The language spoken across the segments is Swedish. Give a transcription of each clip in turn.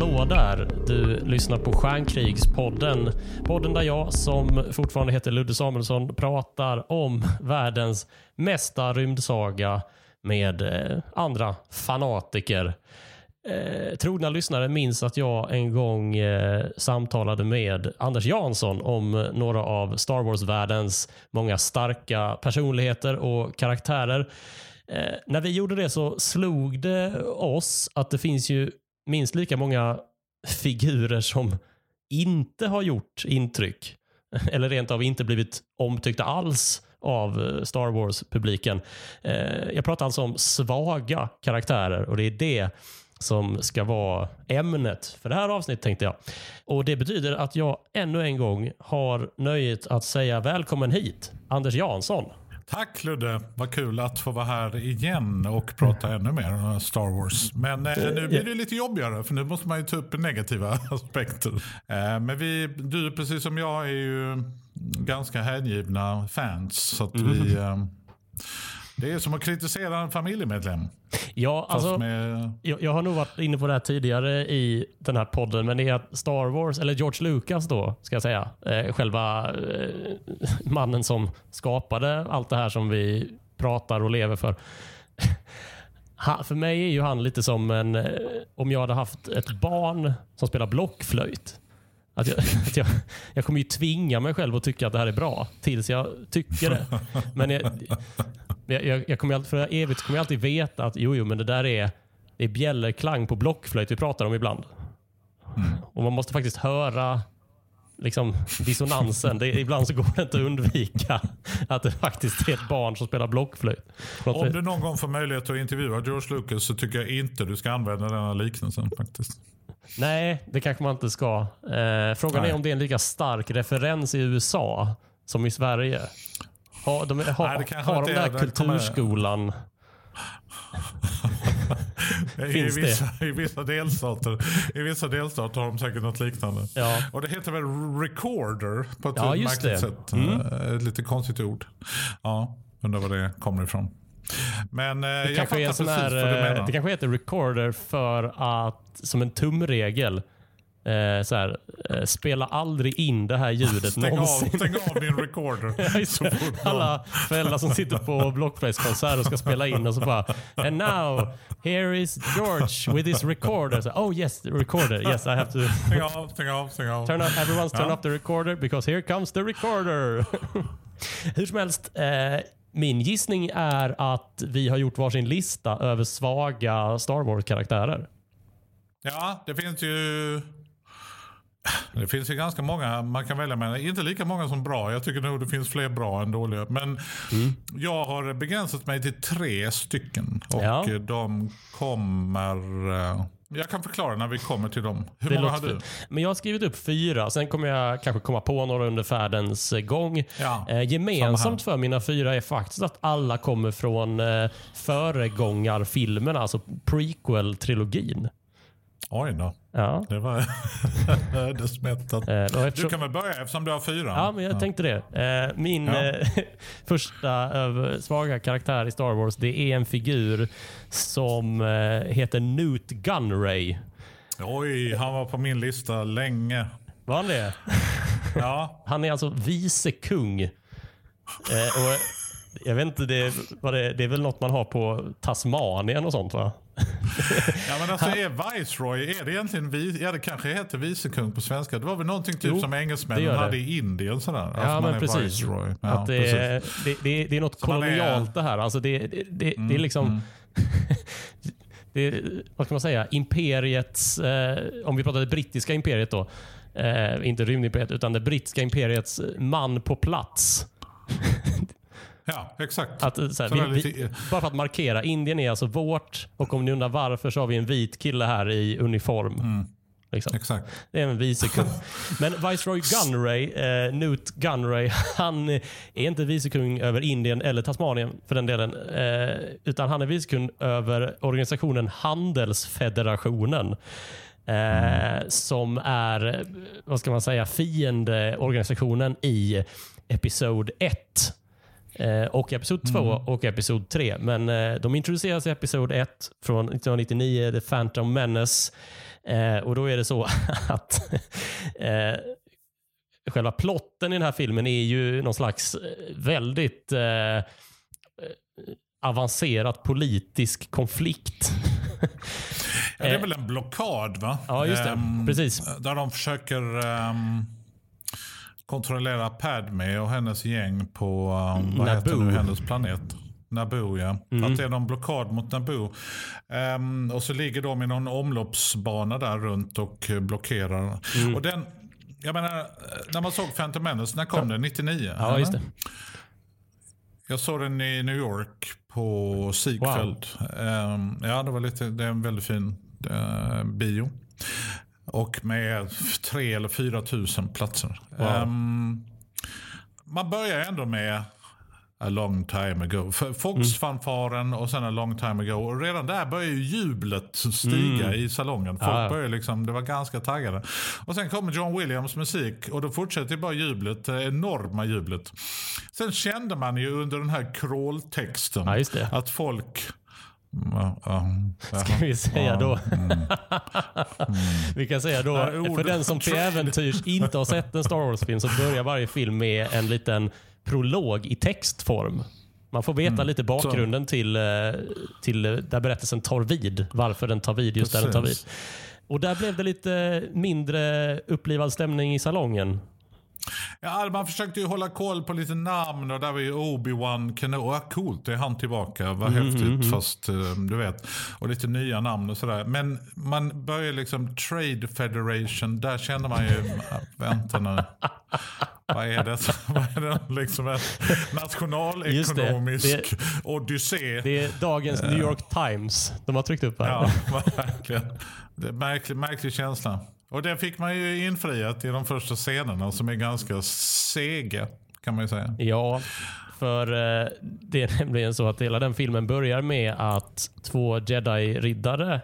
Hallå där, du lyssnar på Stjärnkrigspodden. Podden där jag, som fortfarande heter Ludde Samuelsson, pratar om världens mesta rymdsaga med andra fanatiker. Trogna lyssnare minns att jag en gång samtalade med Anders Jansson om några av Star Wars-världens många starka personligheter och karaktärer. När vi gjorde det så slog det oss att det finns ju minst lika många figurer som inte har gjort intryck eller rent av inte blivit omtyckta alls av Star Wars-publiken. Jag pratar alltså om svaga karaktärer, och det är det som ska vara ämnet för det här avsnittet, tänkte jag. Och det betyder att jag ännu en gång har nöjet att säga välkommen hit, Anders Jansson. Tack Ludde, vad kul att få vara här igen och prata ännu mer om Star Wars. Men nu blir det lite jobbigare, för nu måste man ju ta upp negativa aspekter. Men du precis som jag är ju ganska hängivna fans, så att vi... Det är som att kritisera en familjemedlem. Ja, alltså, jag har nog varit inne på det här tidigare i den här podden, men det är att Star Wars, eller George Lucas då, ska jag säga, själva mannen som skapade allt det här som vi pratar och lever för. För mig är ju han lite som om jag hade haft ett barn som spelar blockflöjt. Att jag kommer ju tvinga mig själv att tycka att det här är bra tills jag tycker det. Men jag kommer alltid, för evigt kommer jag alltid veta att jo, men det där är bjällerklang på blockflöjt vi pratar om ibland. Och man måste faktiskt höra liksom dissonansen. Ibland så går det inte att undvika att det faktiskt är ett barn som spelar blockflöjt. Om du någon gång får möjlighet att intervjua George Lucas så tycker jag inte du ska använda den här liknelsen faktiskt. Nej, det kanske man inte ska. Frågan är om det är en lika stark referens i USA som i Sverige. Har de där kulturskolan? Finns det? I vissa delstater har de säkert något liknande. Ja. Och det heter väl recorder på ett märkligt sätt. Ett lite konstigt ord. Ja, undrar var det kommer ifrån. Men det kanske är precis här, vad du menar. Det kanske heter recorder för att, som en tumregel, spela aldrig in det här ljudet. Stäng av din recorder. Ja, alla föräldrar som sitter på blockflöjtskonsert och ska spela in och så bara, and now here is George with his recorder. Så, oh yes, the recorder. Yes, I have to stäng av. Everyone's turn up the recorder because here comes the recorder. Hur som helst, min gissning är att vi har gjort varsin lista över svaga Star Wars-karaktärer. Ja, det finns ju ganska många man kan välja med. Inte lika många som bra. Jag tycker nog det finns fler bra än dåliga. Men jag har begränsat mig till 3 stycken. Och de kommer... Jag kan förklara när vi kommer till dem. Hur många har du? Men jag har skrivit upp 4. Sen kommer jag kanske komma på några under färdens gång. Ja, gemensamt för mina 4 är faktiskt att alla kommer från föregångarfilmerna. Alltså prequel-trilogin. Oj då. Ja. Det var ödesmättat. Du kan väl börja eftersom du har 4. Ja, men jag tänkte det. Första svaga karaktär i Star Wars, det är en figur som heter Nute Gunray. Oj, han var på min lista länge. Var han det? Ja. Han är alltså vice kung. Och jag vet inte, det är väl något man har på Tasmanien och sånt, va? Ja, men alltså är Viceroy, är det egentligen det kanske heter vicekung på svenska. Det var väl någonting typ som engelsmännen hade i Indien sådär. Ja, alltså, men precis. Att det är något så kolonialt det här. Alltså det är liksom... Det, vad ska man säga? Imperiets... om vi pratar det brittiska imperiet då. Inte rymdimperiet, utan det brittiska imperiets man på plats. Ja, exakt. Bara för att markera, Indien är alltså vårt, och om ni undrar varför så har vi en vit kille här i uniform. Liksom. Exakt. Det är en vicekung. Men Viceroy Gunray, Nute Gunray, han är inte vicekung över Indien eller Tasmanien för den delen, utan han är vicekung över organisationen Handelsfederationen. Som är, vad ska man säga, fiendeorganisationen i episod 1. Och episod 2 och episod 3. Men de introduceras i episod 1 från 1999, The Phantom Menace. Och då är det så att själva plotten i den här filmen är ju någon slags väldigt avancerad politisk konflikt. Ja, det är väl en blockad, va? Ja, just det. Precis. Där de försöker kontrollera Padme och hennes gäng på vad heter nu hennes planet? Naboo, ja. Mm. Att det är någon blockad mot Naboo. Och så ligger de i någon omloppsbana där runt och blockerar. Mm. Och den, jag menar, när man såg Phantom Menace, när kom den? 99? Ja, eller? Just det. Jag såg den i New York på Sigfeld. Wow. Ja, det var lite, det är en väldigt fin bio. Och med 3,000 eller 4,000 platser. Wow. Man börjar ändå med A Long Time Ago. Fox-fanfaren och sen A Long Time Ago. Och redan där började ju jublet stiga i salongen. Folk började liksom, det var ganska taggade. Och sen kommer John Williams musik och då fortsätter bara jublet, det enorma jublet. Sen kände man ju under den här crawl-texten att folk... Ska vi säga då? Vi kan säga då, för den som till äventyrs inte har sett en Star Wars-film, så börjar varje film med en liten prolog i textform. Man får veta lite bakgrunden till där berättelsen tar vid, varför den tar vid just där den tar vid. Och där blev det lite mindre upplivad stämning i salongen. Ja, man försökte ju hålla koll på lite namn och där var ju Obi-Wan Kenobi. Coolt, det är han tillbaka, vad häftigt, fast du vet, och lite nya namn och sådär. Men man börjar liksom Trade Federation, där känner man ju vänta nu. Vad är det liksom en nationalekonomisk odyssé? Det är dagens New York Times de har tryckt upp här. Ja, verkligen. Det är märklig känsla. Och det fick man ju infriat i de första scenerna som är ganska sega, kan man ju säga. Ja, för det är nämligen så att hela den filmen börjar med att två Jedi-riddare,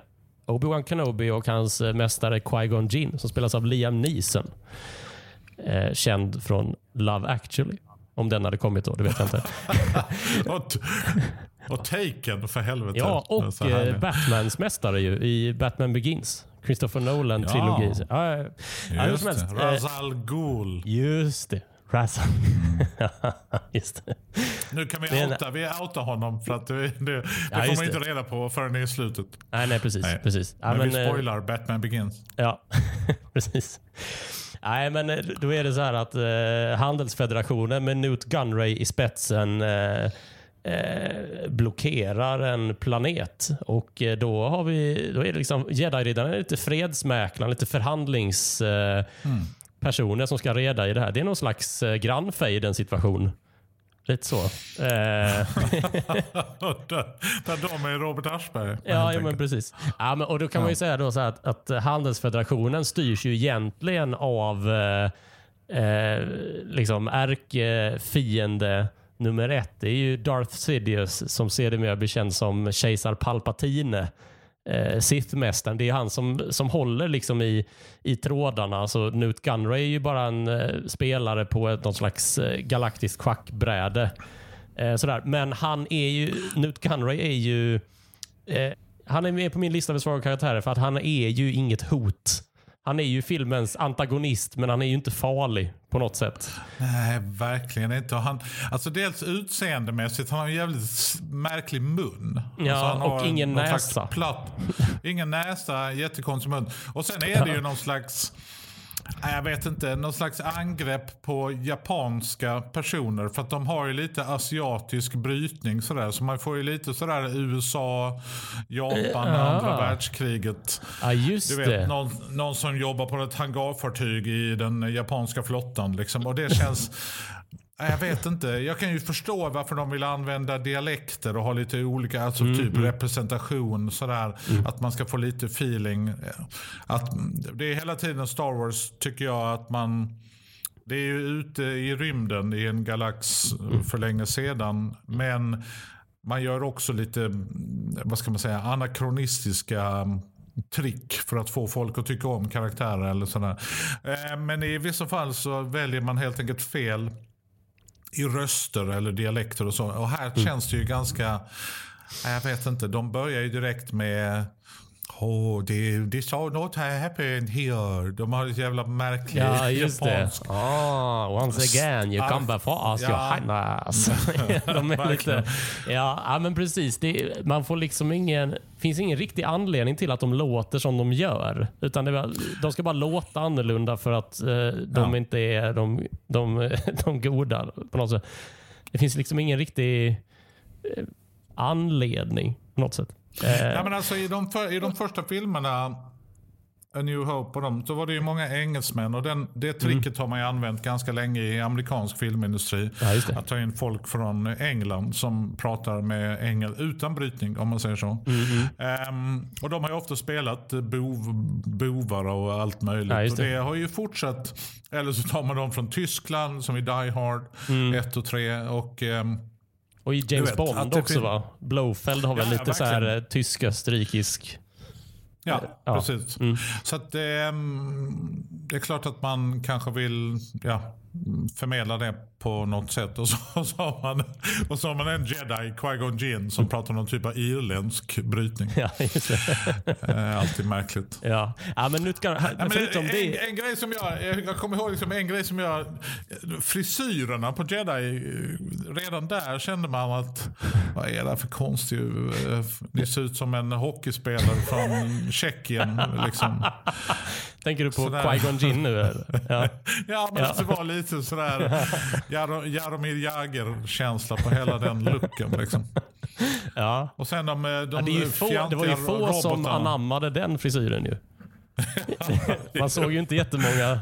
Obi-Wan Kenobi och hans mästare Qui-Gon Jinn, som spelas av Liam Neeson, känd från Love Actually. Om den hade kommit då, det vet jag inte. och Taken, för helvete. Ja, och Batmans mästare ju i Batman Begins. Christopher Nolan-trilogi. Ja. Just det. Ra's al Ghul. Just det. Just det. Nu kan vi outa honom för att det får man inte reda på förrän det är slutet. Nej, precis. Nej. Precis. Men vi spoilar Batman Begins. Ja, precis. Nej, men då är det så här att Handelsfederationen med Nute Gunray i spetsen blockerar en planet, och då är det liksom Jedi-riddarna, lite fredsmäklare, lite förhandlingspersoner som ska reda i det här. Det är någon slags grannfejden situation. Lite så. Där de är Robert Aschberg. Ja, men precis. Ja, men, och då kan man ju säga då så här att Handelsfederationen styrs ju egentligen av liksom ärkefiende nummer 1, det är ju Darth Sidious, som sedermera blir känd som Kejsar Palpatine, Sith-mästaren. Det är han som håller liksom i trådarna. Alltså, Nute Gunray är ju bara en spelare på någon slags galaktiskt schackbräde. Sådär. Men Nute Gunray är ju... han är med på min lista av svaga karaktärer för att han är ju inget hot. Han är ju filmens antagonist, men han är ju inte farlig på något sätt. Nej, verkligen inte. Han, alltså dels utseendemässigt, han har en jävligt märklig mun. Ja, alltså han och ingen näsa. Ingen näsa, jättekonstig mun. Och sen är det ju någon slags... Jag vet inte, någon slags angrepp på japanska personer, för att de har ju lite asiatisk brytning sådär, så man får ju lite sådär USA, Japan, andra världskriget. Ja, just du vet, det. Någon som jobbar på ett hangarfartyg i den japanska flottan liksom, och det känns... Jag vet inte. Jag kan ju förstå varför de vill använda dialekter och ha lite olika, alltså typ representation sådär, att man ska få lite feeling. Att det är hela tiden Star Wars, tycker jag, att man... Det är ju ute i rymden i en galax för länge sedan, men man gör också lite, vad ska man säga, anakronistiska trick för att få folk att tycka om karaktärer eller sådär. Men i vissa fall så väljer man helt enkelt fel i röster eller dialekter och så. Och här känns det ju ganska... Jag vet inte, de börjar ju direkt med Det sa något här happened here. De har ett jävla märkligt japanskt. Ja, just japansk. Det. Once again, you come before us, your highness. De är lite, ja, men precis. Det, man får liksom ingen... finns ingen riktig anledning till att de låter som de gör. Utan de ska bara låta annorlunda för att de inte är de goda på något sätt. Det finns liksom ingen riktig anledning på något sätt. Nej, men alltså, i de första filmerna, A New Hope och dem, så var det ju många engelsmän, och det tricket har man ju använt ganska länge i amerikansk filmindustri, att ta in folk från England som pratar med engel utan brytning, om man säger så. Och de har ju ofta spelat bovar och allt möjligt, och det har ju fortsatt. Eller så tar man dem från Tyskland, som i Die Hard 1 och 3 och i James Bond också, va? Blofeld har väl lite verkligen. Så här tysk-österrikisk... Ja, precis. Mm. Så att det är klart att man kanske vill förmedla det på något sätt. Och så har man en Jedi, Qui-Gon Jinn, som pratar om någon typ av irländsk brytning. Ja, just det. Alltid märkligt. Ja, men nu ska... En grej som jag kommer ihåg, liksom, frisyrerna på Jedi, redan där kände man att vad är det för konstigt? Ni ser ut som en hockeyspelare från Tjeckien, liksom. Tänker du på Qui-Gon Jinn nu? Eller? Ja, men det var lite sådär Jaromir Jagr-känsla på hela den looken, liksom. Ja. Och sen det var ju få robotarna som anammade den frisyren ju. Man såg ju inte jättemånga,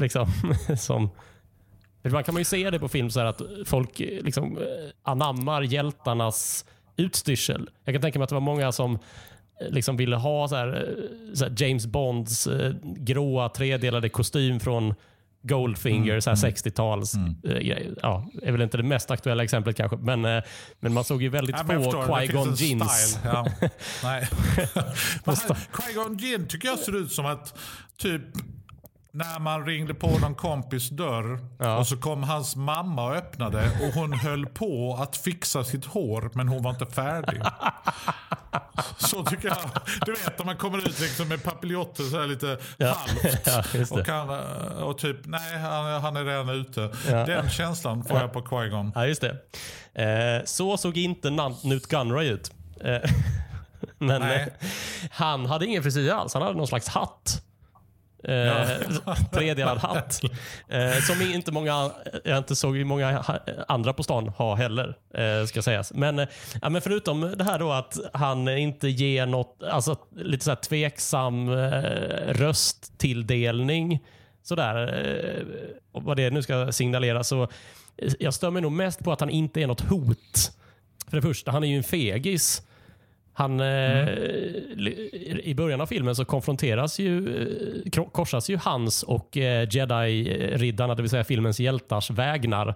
liksom, som... Man kan ju se det på film så här, att folk liksom anammar hjältarnas utstyrsel. Jag kan tänka mig att det var många som liksom ville ha så här James Bonds gråa tredelade kostym från Goldfinger, så här 60-tals grejer. Ja, är väl inte det mest aktuella exemplet kanske, men man såg ju väldigt få Qui-Gon Jinns. Nej. Qui-Gon Jinn tycker jag ser ut som att typ när man ringde på någon kompis dörr och så kom hans mamma och öppnade, och hon höll på att fixa sitt hår, men hon var inte färdig. Så tycker jag. Du vet, när man kommer ut liksom med papiljotter så här lite halvt. Ja, och typ, nej, han är redan ute. Ja. Den känslan får jag på Qui-Gon. Ja, just det. Så såg inte Nute Gunray ut. Men han hade ingen frisyr alls. Han hade någon slags hatt. Tredelad hatt, som inte många, jag inte såg många andra på stan ha heller, ska sägas. Men förutom det här då, att han inte ger något, alltså lite så här tveksam rösttilldelning så där, vad det nu ska signalera, så jag stör mig nog mest på att han inte är något hot. För det första, han är ju en fegis. Han, i början av filmen så korsas ju hans och Jedi-riddarna, det vill säga filmens hjältars vägnar.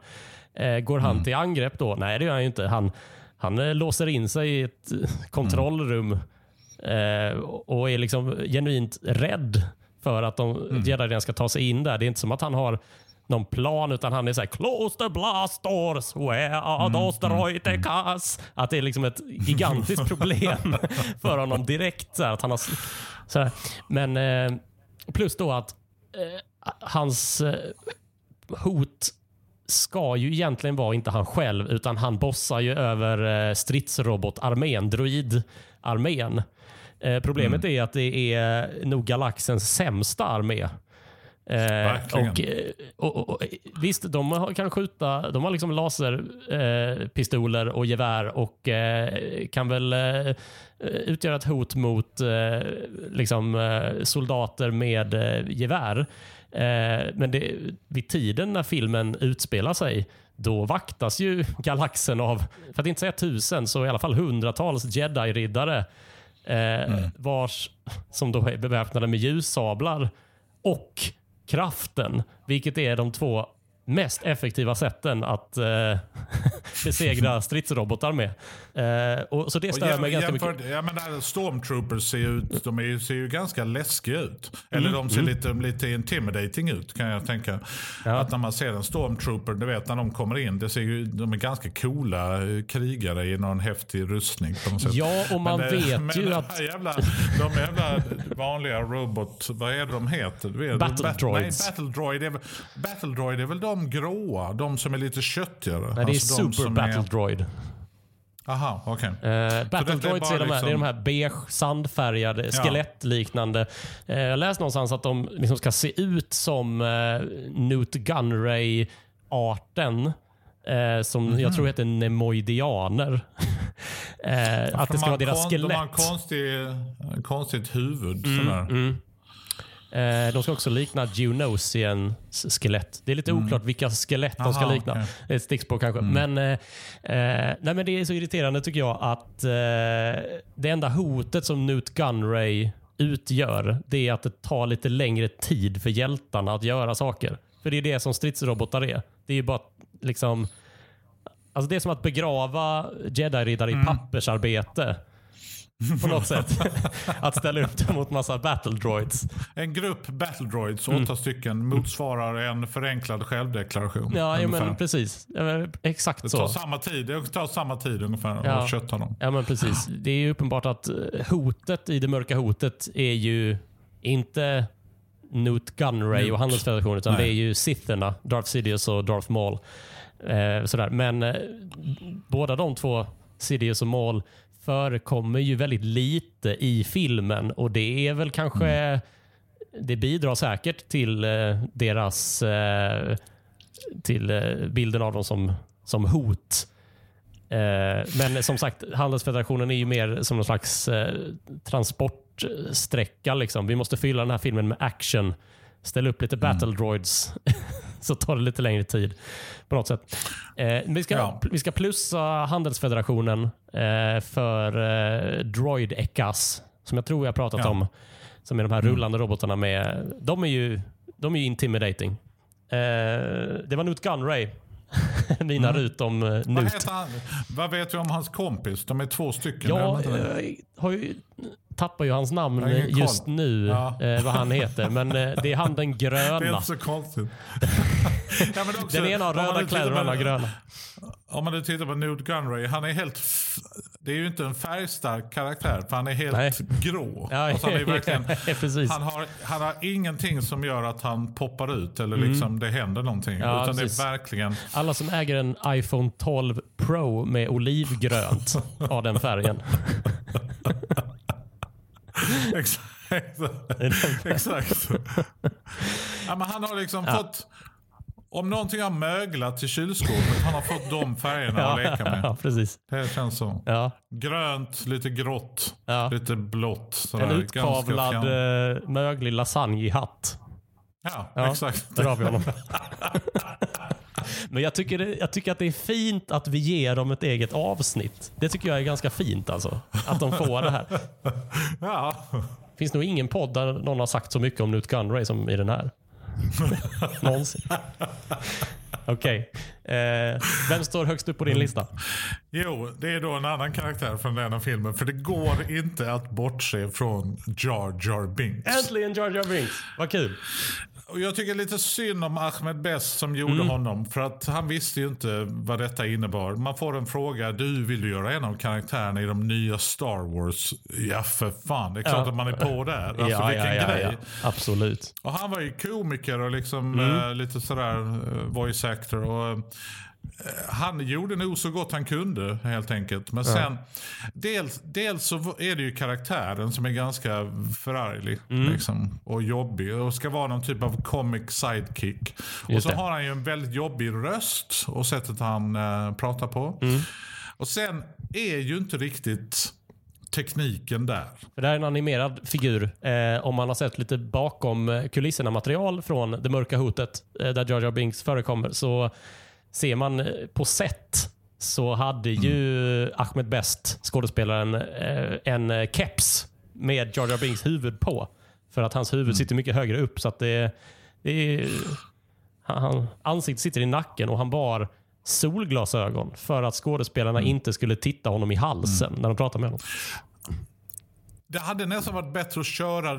Går han till angrepp då? Nej, det gör han ju inte. Han låser in sig i ett kontrollrum och är liksom genuint rädd för att Jedi-riddarna ska ta sig in där. Det är inte som att han har någon plan, utan han är så här: close the blast doors, where are those droid cars? Att det är liksom ett gigantiskt problem för honom direkt, så här, att han har så här. Men plus då att hans hot ska ju egentligen vara inte han själv, utan han bossar ju över stridsrobotarmén, droidarmén. Problemet är att det är nog galaxens sämsta armé. Och visst, de kan skjuta, de har liksom laserpistoler och gevär och kan väl utgöra ett hot mot liksom soldater med gevär, men det, vid tiden när filmen utspelar sig, då vaktas ju galaxen av, för att inte säga 1000, så i alla fall 100-tals Jedi-riddare, vars, som då är beväpnade med ljussablar och kraften, vilket är de två mest effektiva sätten att besegra stridsrobotar med. Och så det stör mig ganska mycket. Jag menar, stormtroopers ser ut, de ser ju ganska läskiga ut. Eller de ser lite intimidating ut, kan jag tänka. Ja. Att när man ser en stormtrooper, du vet, när de kommer in, det ser ju, de är ganska coola krigare i någon häftig rustning på något sätt. Ja, och man vet ju att de jävla vanliga robot, vad är de heter? Battle droid är väl de gråa, de som är lite köttigare. Nej, det är alltså super battle droid. Aha, okej. Okay. Battle droids är de här beige, sandfärgade, skelettliknande. Jag läste någonstans att de liksom ska se ut som Nute Gunray-arten. Som jag tror heter nemoidianer. Att det ska vara deras skelett. De har konstigt huvud. De ska också likna Junosians skelett. Det är lite oklart vilka skelett de ska likna. Okay. Ett stickspår kanske. Men det är så irriterande tycker jag att det enda hotet som Nute Gunray utgör, det är att det tar lite längre tid för hjältarna att göra saker. För det är det som stridsrobotar är. Det är ju bara liksom, alltså det är som att begrava Jedi-riddare i pappersarbete på något sätt. Att ställa upp dem mot massa battle droids. En grupp battle droids, 8 stycken, motsvarar en förenklad självdeklaration. Ja, men precis. Ja, men exakt så. Det tar samma tid ungefär att kötta dem. Ja, men precis. Det är ju uppenbart att hotet i det mörka hotet är ju inte Nute Gunray och Handelsfederationen, utan det är ju Sitherna, Darth Sidious och Darth Maul. Sådär. Men båda de två, Sidious och Maul, förekommer ju väldigt lite i filmen, och det är väl kanske det bidrar säkert till deras till bilden av dem som hot. Men som sagt, Handelsfederationen är ju mer som någon slags transportsträcka liksom. Vi måste fylla den här filmen med action. Ställa upp lite battle droids så tar det lite längre tid på något sätt. Vi ska plussa Handelsfederationen för droid-eckas som jag tror jag pratat om, som är de här rullande robotarna med. De är ju intimidating. Det var Nute Gunray. Mina rut om Nut. Vad vet vi om hans kompis? De är 2 stycken. Jag tappar ju hans namn just nu, vad han heter. Men det är han den gröna. Det är inte så konstigt. Den ena har röda kläder och den andra gröna. Om man tittar på Nute Gunray, han är helt... Det är ju inte en färgstark karaktär, för han är helt grå. Ja, alltså han är verkligen... precis. Han har ingenting som gör att han poppar ut eller liksom det händer någonting. Ja, utan precis. Det är verkligen... Alla som äger en iPhone 12 Pro med olivgrönt av den färgen. Exakt. Ja, men han har liksom fått... Om någonting har möglat till kylskåpet, han har fått de färgerna att leka med. Ja, precis. Det känns så. Ja. Grönt, lite grått, lite blått. Sådär. En utkavlad möglig lasagnehatt. Ja, exakt. Där har vi honom. Men jag tycker att det är fint att vi ger dem ett eget avsnitt. Det tycker jag är ganska fint alltså. Att de får det här. Ja. Finns nog ingen podd där någon har sagt så mycket om Nute Gunray som i den här. Någonsin. Okej. Vem står högst upp på din lista? Jo, det är då en annan karaktär från den här filmen, för det går inte att bortse från Jar Jar Binks. Äntligen Jar Jar Binks, vad kul. Och jag tycker lite synd om Ahmed Best som gjorde honom, för att han visste ju inte vad detta innebar. Man får en fråga, vill du göra en av karaktärerna i de nya Star Wars? Ja, för fan, det är klart att man är på där. Alltså vilken grej. Ja. Absolut. Och han var ju komiker och liksom lite sådär voice actor och... Han gjorde nog så gott han kunde helt enkelt, men sen dels så är det ju karaktären som är ganska förarglig liksom, och jobbig och ska vara någon typ av comic sidekick. Och så har han ju en väldigt jobbig röst och sättet han pratar på. Och sen är ju inte riktigt tekniken där. Det här är en animerad figur. Om man har sett lite bakom kulisserna material från det mörka hotet där Jar Jar Binks förekommer, så ser man på set så hade ju Ahmed Best, skådespelaren, en keps med Jar Jar Binks huvud på. För att hans huvud sitter mycket högre upp, så att det är Han ansiktet sitter i nacken och han bar solglasögon för att skådespelarna inte skulle titta honom i halsen när de pratade med honom. Det hade nästan varit bättre att köra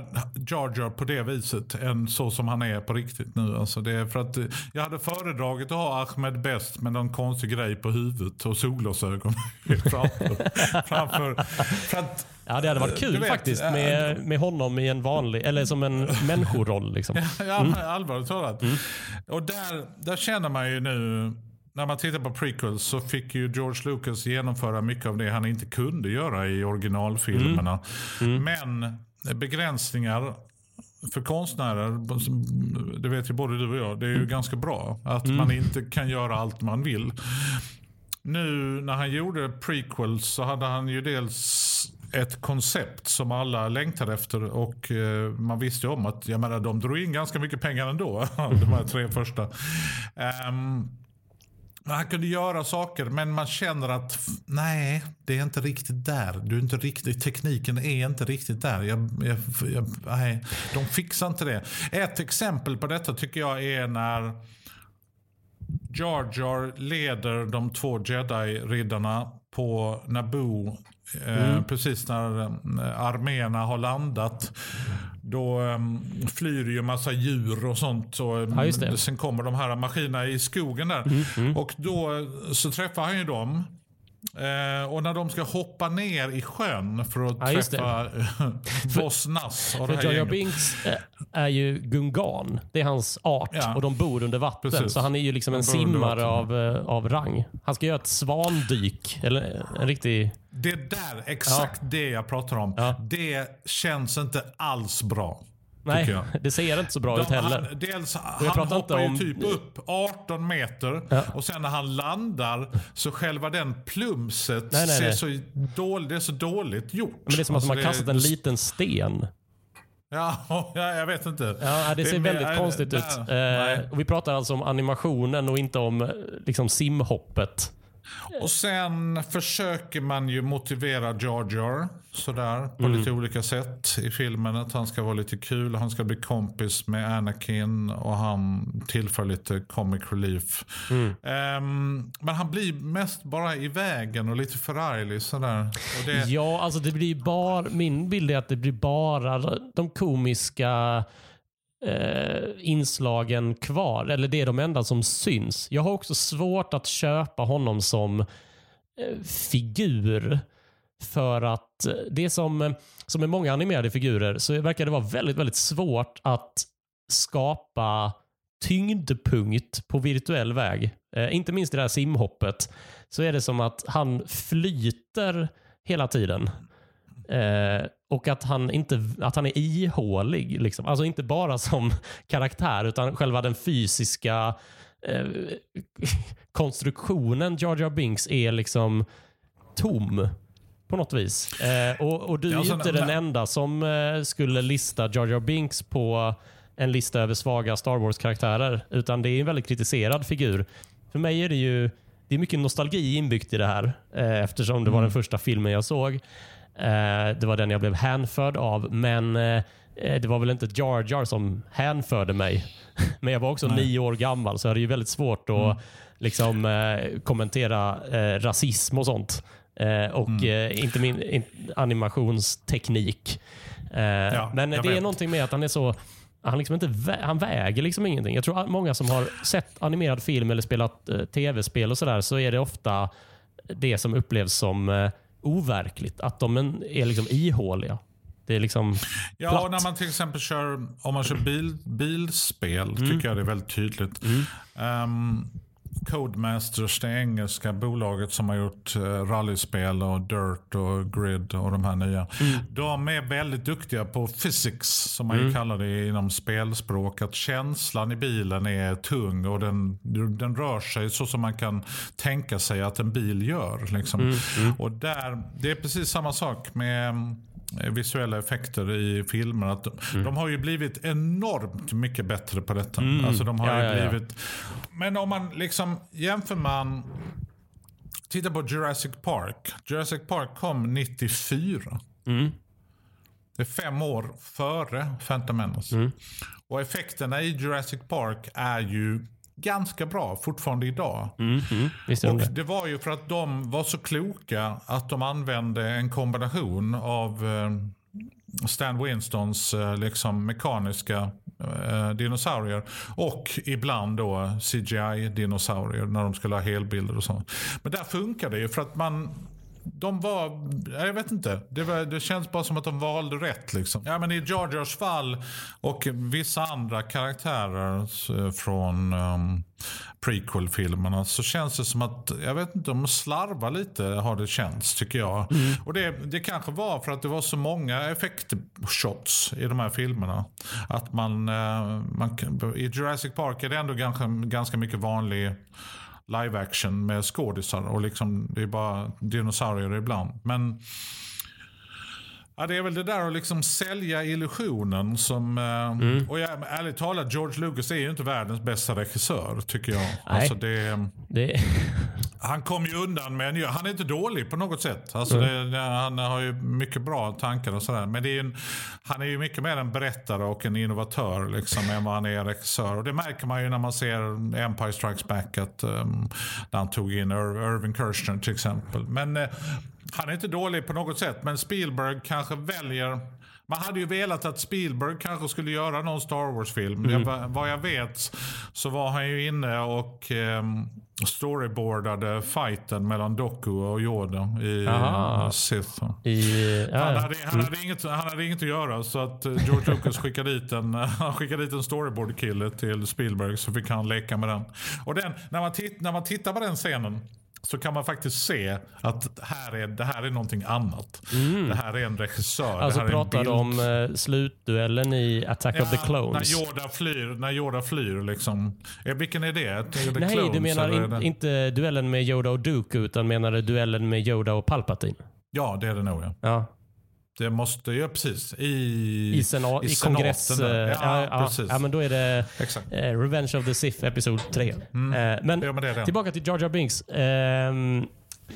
Jar Jar på det viset än så som han är på riktigt nu. Alltså det är för att jag hade föredragit att ha Ahmed Best med någon konstig grej på huvudet och solglasögon framför. För att, ja, det hade varit kul vet, faktiskt med honom i en vanlig, eller som en människoroll liksom. Ja, allvarligt talat. Och där känner man ju nu, när man tittar på prequels så fick ju George Lucas genomföra mycket av det han inte kunde göra i originalfilmerna. Men begränsningar för konstnärer, det vet ju både du och jag, det är ju ganska bra att man inte kan göra allt man vill. Nu när han gjorde prequels så hade han ju dels ett koncept som alla längtade efter och man visste om att, jag menar, de drog in ganska mycket pengar ändå, de här tre första. Han kunde göra saker, men man känner att nej, det är inte riktigt där. Du är inte riktigt, tekniken är inte riktigt där. Nej, de fixar inte det. Ett exempel på detta tycker jag är när Jar Jar leder de två Jedi-riddarna på Naboo. Precis när arméerna har landat, då flyr ju massa djur och sånt och sen kommer de här maskinerna i skogen där och då så träffar han ju dem och när de ska hoppa ner i sjön för att träffa Boss Nass och det här Jar Jar Binks är ju Gungan, det är hans art och de bor under vatten. Precis. Så han är ju liksom en simmare av rang. Han ska göra ett svandyk eller en riktig. Det där, exakt det jag pratar om. Ja. Det känns inte alls bra. Nej, det ser inte så bra ut heller. Han hoppar ju typ upp 18 meter och sen när han landar så själva den plumset ser så dåligt, det är så dåligt gjort. Men det är som att man har kastat en liten sten. Ja, jag vet inte. Ja, det ser väldigt konstigt ut. Och vi pratar alltså om animationen och inte om liksom simhoppet. Och sen försöker man ju motivera Jar Jar sådär på lite olika sätt i filmen, att han ska vara lite kul, han ska bli kompis med Anakin och han tillför lite comic relief. Men han blir mest bara i vägen och lite förarglig sådär. Och det... Ja, alltså det blir bara, min bild är att det blir bara de komiska inslagen kvar, eller det är de enda som syns. Jag har också svårt att köpa honom som figur, för att det som med många animerade figurer så verkar det vara väldigt, väldigt svårt att skapa tyngdpunkt på virtuell väg. Inte minst i det här simhoppet så är det som att han flyter hela tiden. Och att han är ihålig liksom. Alltså inte bara som karaktär utan själva den fysiska konstruktionen Jar Jar Binks är liksom tom på något vis. Och du är ju inte den enda som skulle lista Jar Jar Binks på en lista över svaga Star Wars-karaktärer, utan det är en väldigt kritiserad figur. För mig är det ju, det är mycket nostalgi inbyggt i det här, eftersom det var den första filmen jag såg. Det var den jag blev hänförd av, men det var väl inte Jar Jar som hänförde mig. Men jag var också 9 år gammal, så det är ju väldigt svårt att liksom kommentera rasism och sånt. Och inte min animationsteknik. Men det är någonting med att han är så, han liksom inte han väger liksom ingenting. Jag tror att många som har sett animerad film eller spelat tv-spel och sådär, så är det ofta det som upplevs som overkligt, att de är liksom ihåliga. Det är liksom platt. Och när man till exempel kör bilspel tycker jag det är väldigt tydligt. Codemasters, det engelska bolaget som har gjort rallyspel och Dirt och Grid och de här nya. De är väldigt duktiga på physics, som man ju kallar det inom spelspråk, att känslan i bilen är tung och den rör sig så som man kan tänka sig att en bil gör liksom. Och det är precis samma sak med visuella effekter i filmer, att de har ju blivit enormt mycket bättre på detta. Alltså de har ju blivit. Men om man liksom jämför, man tittar på Jurassic Park kom 94. Det är 5 år före Phantom Menace. Mm. Och effekterna i Jurassic Park är ju ganska bra fortfarande idag. Och det var ju för att de var så kloka att de använde en kombination av Stan Winstons liksom mekaniska dinosaurier och ibland då CGI-dinosaurier när de skulle ha helbilder och sånt. Men där funkar det ju för att de var, jag vet inte, det känns bara som att de valde rätt liksom. Ja, men i Jar Jars fall och vissa andra karaktärer från prequel-filmerna så känns det som att, jag vet inte, de slarvar lite har det känts tycker jag. Och det kanske var för att det var så många effektshots i de här filmerna att man i Jurassic Park är det ändå ganska mycket vanlig live action med skådisar och liksom det är bara dinosaurier ibland, men ja, det är väl det där att liksom sälja illusionen som och jag, ärligt talat, George Lucas är ju inte världens bästa regissör tycker jag. Alltså det... han kom ju undan, men han är inte dålig på något sätt. Alltså han har ju mycket bra tankar och sådär, men han är ju mycket mer en berättare och en innovatör liksom än vad han är en regissör, och det märker man ju när man ser Empire Strikes Back att när han tog in Irving Kirshner till exempel, men han är inte dålig på något sätt, men Spielberg kanske väljer... Man hade ju velat att Spielberg kanske skulle göra någon Star Wars-film. Vad jag vet så var han ju inne och storyboardade fighten mellan Dooku och Yoda i Sith. Han hade inget att göra, så att George Lucas skickade dit en storyboard-kille till Spielberg, så fick han leka med den. Och när man tittar på den scenen så kan man faktiskt se att det här är någonting annat. Det här är en regissör. Alltså pratar de om slutduellen i Attack of the Clones. När Yoda flyr liksom. Vilken är det? Nej, Clones, du menar inte duellen med Yoda och Dooku, utan menar du duellen med Yoda och Palpatine? Ja, det är det nog. Ja. Det måste ju precis i kongress. Men då är det Revenge of the Sith episod 3. Men tillbaka till Jar Jar Binks.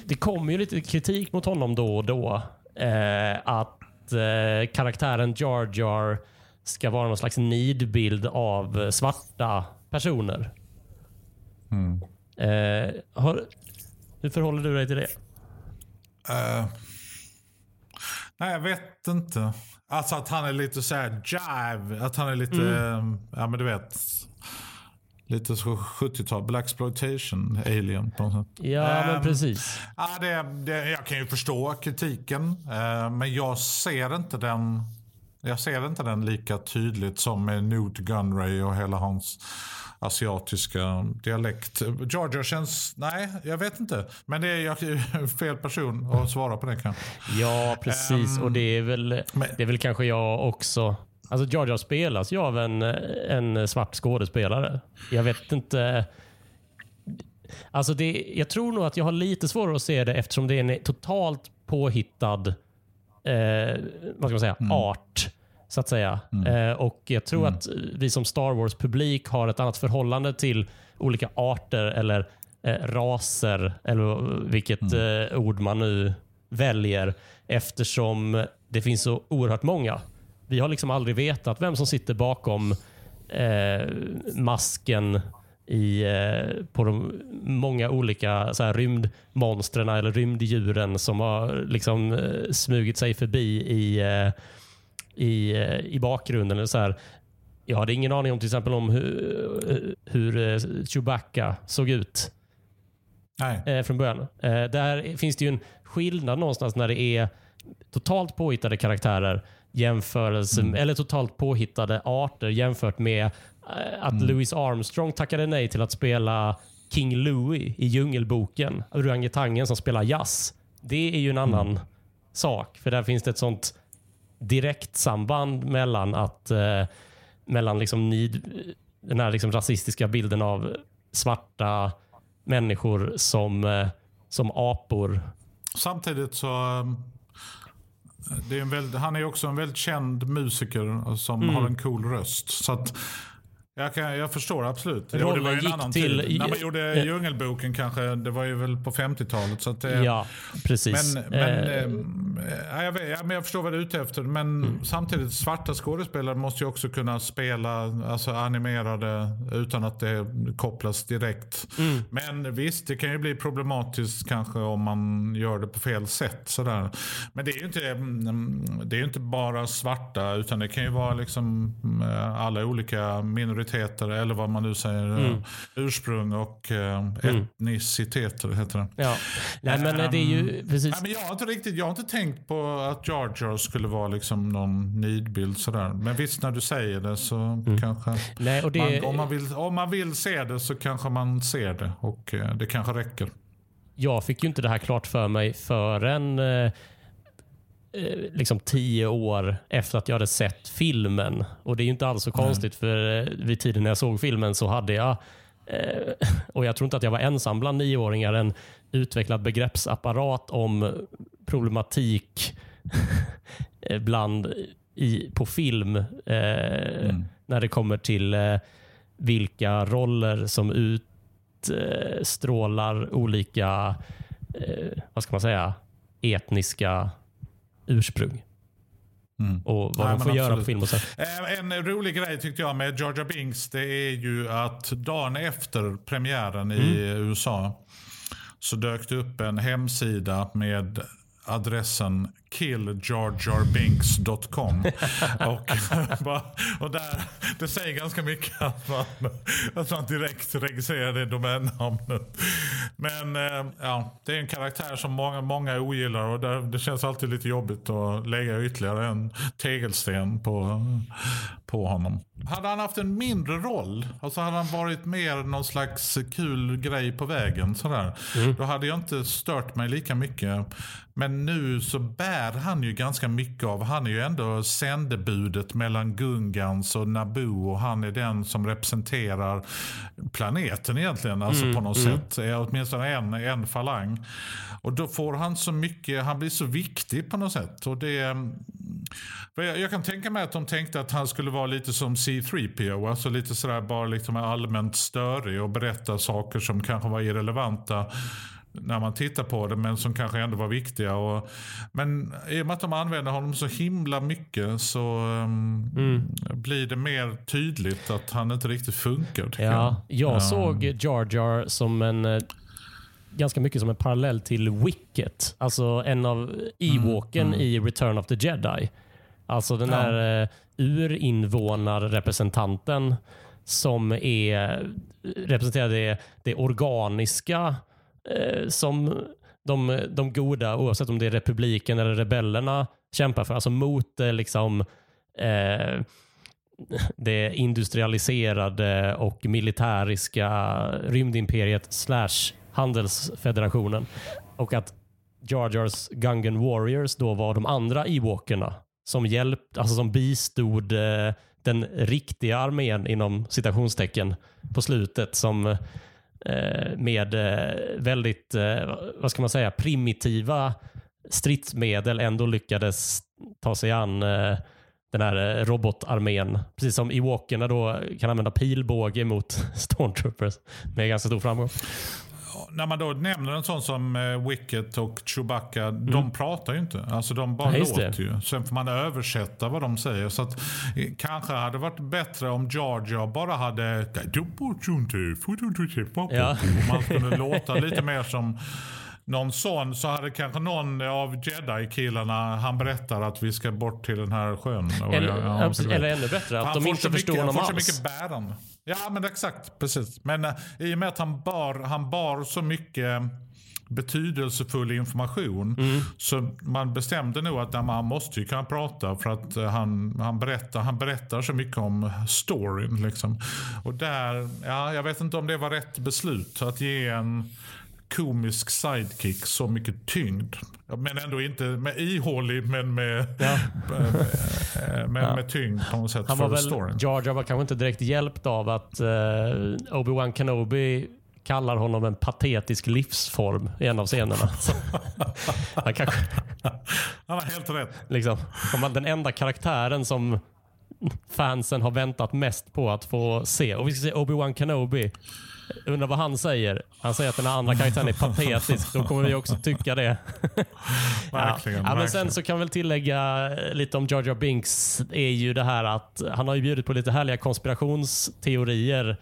Det kom ju lite kritik mot honom då och då, att karaktären Jar Jar ska vara någon slags nidbild av svarta personer. Hur förhåller du dig till det? Nej, jag vet inte. Alltså att han är lite så här jive, att han är lite ja, men du vet, lite så 70-tal blaxploitation alien på något sätt. Ja, men precis. Ja, jag kan ju förstå kritiken, men jag ser inte den lika tydligt som med Nute Gunray och hela hans asiatiska dialekt. Georgia känns... Nej, jag vet inte. Men det är fel person att svara på det kanske. Ja, precis. Och det är väl kanske jag också... Alltså Georgia spelas ju av en svart skådespelare. Jag vet inte... Alltså jag tror nog att jag har lite svårare att se det eftersom det är en totalt påhittad vad ska man säga, art så att säga. Och jag tror att vi som Star Wars-publik har ett annat förhållande till olika arter eller raser eller vilket ord man nu väljer, eftersom det finns så oerhört många. Vi har liksom aldrig vetat vem som sitter bakom masken på de många olika så här rymdmonstren eller rymddjuren som har liksom smugit sig förbi i bakgrunden eller så här. Jag hade ingen aning om till exempel om hur Chewbacca såg ut. Nej. Från början. Där finns det ju en skillnad någonstans när det är totalt påhittade karaktärer jämförelse eller totalt påhittade arter jämfört med att Louis Armstrong tackade nej till att spela King Louie i Djungelboken, orangutangen som spelar jazz. Det är ju en annan sak, för där finns det ett sånt direkt samband mellan att mellan liksom den här liksom rasistiska bilden av svarta människor som apor. Samtidigt så han är också en väldigt känd musiker som har en cool röst, så att Jag förstår absolut. Jo, det var en annan tid. När man gjorde Djungelboken kanske, det var ju väl på 50-talet. Så att det, ja, precis. Men jag förstår vad du är ute efter. Men samtidigt, svarta skådespelare måste ju också kunna spela alltså animerade utan att det kopplas direkt. Mm. Men visst, det kan ju bli problematiskt kanske om man gör det på fel sätt. Sådär. Men det är ju inte bara svarta, utan det kan ju vara liksom alla olika minoriteter eller vad man nu säger, ursprung och etniciteter heter det. Ja. Nej, men det är ju precis. Nej, men jag har inte tänkt på att Jar Jar skulle vara liksom någon nidbild sådär. Men visst, när du säger det så kanske. Nej, och det... om man vill se det så kanske man ser det, och det kanske räcker. Jag fick ju inte det här klart för mig förrän liksom 10 år efter att jag hade sett filmen, och det är ju inte alls så konstigt. För vid tiden när jag såg filmen så hade jag, och jag tror inte att jag var ensam bland 9-åringar, en utvecklad begreppsapparat om problematik bland på film när det kommer till vilka roller som utstrålar olika vad ska man säga, etniska ursprung. Och vad man får göra på film och så. En rolig grej tyckte jag med Jar Jar Binks, det är ju att dagen efter premiären i USA så dök det upp en hemsida med adressen killjarjarbinks.com och där, det säger ganska mycket att man direkt registrerar det domännamnet. Men ja, det är en karaktär som många ogillar, och där, det känns alltid lite jobbigt att lägga ytterligare en tegelsten på honom. Hade han haft en mindre roll, alltså hade han varit mer någon slags kul grej på vägen sådär, då hade jag inte stört mig lika mycket. Men nu så bär han ju ganska mycket av. Han är ju ändå sändebudet mellan Gungans och Naboo, och han är den som representerar planeten egentligen, alltså på något sätt, åtminstone en falang. Och då får han så mycket, han blir så viktig på något sätt. Och det, jag kan tänka mig att de tänkte att han skulle vara lite som C-3PO, alltså lite sådär bara liksom allmänt störig och berätta saker som kanske var irrelevanta när man tittar på det, men som kanske ändå var viktiga. Men i och med att de använder honom så himla mycket så blir det mer tydligt att han inte riktigt funkar. Ja, jag såg Jar Jar som ganska mycket som en parallell till Wicket, alltså en av Ewoken i Return of the Jedi. Alltså den där urinvånarrepresentanten som representerar det organiska som de goda, oavsett om det är republiken eller rebellerna, kämpar för. Alltså mot liksom, det industrialiserade och militäriska rymdimperiet / handelsfederationen. Och att Jar Jars Gungan Warriors då var de andra Ewokerna som som bistod den riktiga armén inom citationstecken på slutet, som med väldigt, vad ska man säga, primitiva stridsmedel ändå lyckades ta sig an den här robotarmén. Precis som Ewokerna då kan använda pilbåge mot Stormtroopers med ganska stor framgång. När man då nämner en sån som Wicket och Chewbacca, de pratar ju inte. Alltså de bara låter ju. Sen får man översätta vad de säger. Så att kanske hade varit bättre om Jar Jar bara hade man kunde låta lite mer som någon sån, så hade kanske någon av Jedi-killarna, han berättar att vi ska bort till den här sjön. Eller ännu bättre, att de inte förstår honom alls. Han får så mycket bärande. Ja, men exakt, precis. Men i och med att han bar så mycket betydelsefull information så man bestämde nog att man måste ju kunna prata, för att han berättar så mycket om storyn liksom. Och där, ja, jag vet inte om det var rätt beslut att ge en komisk sidekick så mycket tyngd, men ändå inte med ihålig, men med tyngd på något sätt. Han var väl, Jar Jar var kanske inte direkt hjälpt av att Obi-Wan Kenobi kallar honom en patetisk livsform i en av scenerna. Han var helt rätt liksom, den enda karaktären som fansen har väntat mest på att få se. Och vi ska se Obi-Wan Kenobi. Undrar vad han säger. Han säger att den andra karaktären är patetisk. Då kommer vi också tycka det. Verkligen, ja. Ja, men sen så kan väl tillägga lite om Jar Jar Binks är ju det här att han har ju bjudit på lite härliga konspirationsteorier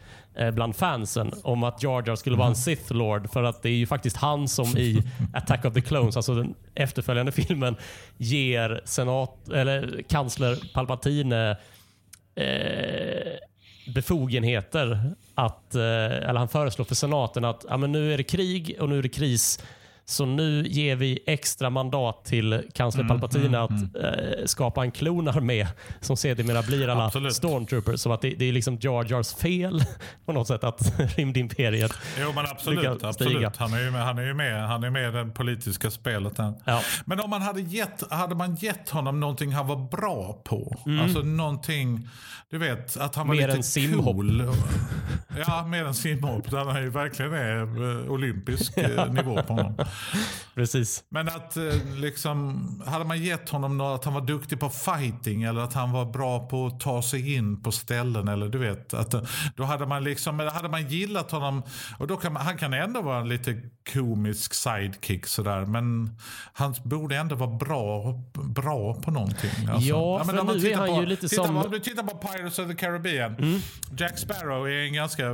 bland fansen om att Jar Jar skulle vara en Sith Lord, för att det är ju faktiskt han som i Attack of the Clones, alltså den efterföljande filmen, ger kansler Palpatine befogenheter att, eller han föreslår för senaten att ja, men nu är det krig och nu är det kris, så nu ger vi extra mandat till kansler Palpatine att skapa en klonar med som sedermera blir alla stormtroopers. Så att det är liksom Jar Jars fel på något sätt att rymdimperiet. Jo, men absolut. Han är ju med i det politiska spelet. Ja. Men om man hade man gett honom någonting han var bra på, alltså någonting, du vet, att han var mer lite cool. Ja, mer än simhopp. Han är ju verkligen olympisk nivå på honom. Precis. Men att liksom, hade man gett honom något, att han var duktig på fighting eller att han var bra på att ta sig in på ställen, eller du vet, att då hade man liksom, hade man gillat honom, och då han kan ändå vara en lite komisk sidekick sådär, men han borde ändå vara bra på någonting. Alltså. Ja, för men nu är han ju lite som... Om du tittar på Pirates of the Caribbean, Jack Sparrow är en ganska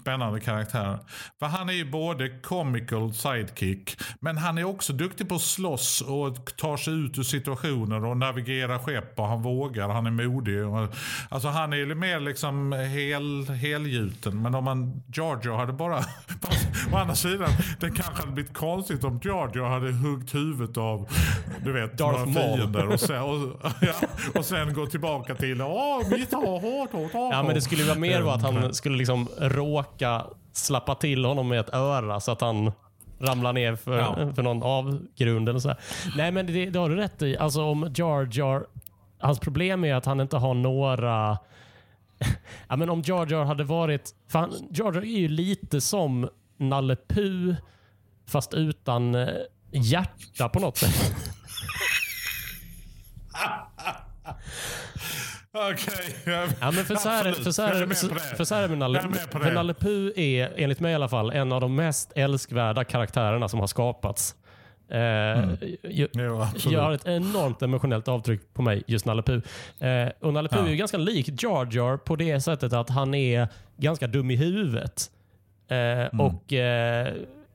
spännande karaktär. För han är ju både comical sidekick, men han är också duktig på att slåss och tar sig ut ur situationer och navigera skepp, och han vågar, han är modig. Alltså han är ju mer liksom helgjuten. Men om Jar hade bara... Å andra sidan, det kanske hade blivit konstigt om Jar hade huggt huvudet av, du vet, Darth Maul och sen gå tillbaka till hårt. Ja, men det skulle vara mer att han skulle liksom råka slappa till honom med ett öra så att han ramlar ner för någon avgrund eller så här. Nej, men det har du rätt i. Alltså om Jar Jar, hans problem är att han inte har några... Ja, men om Jar Jar hade varit... Jar Jar är ju lite som Nalle Puh fast utan hjärta på något sätt. Okej. Ja, men för så här är med Nalle Puh är, enligt mig i alla fall, en av de mest älskvärda karaktärerna som har skapats. Gör ett enormt emotionellt avtryck på mig, just Nalle Puh. Och Nalle Puh är ju ganska lik Jar Jar på det sättet att han är ganska dum i huvudet. Och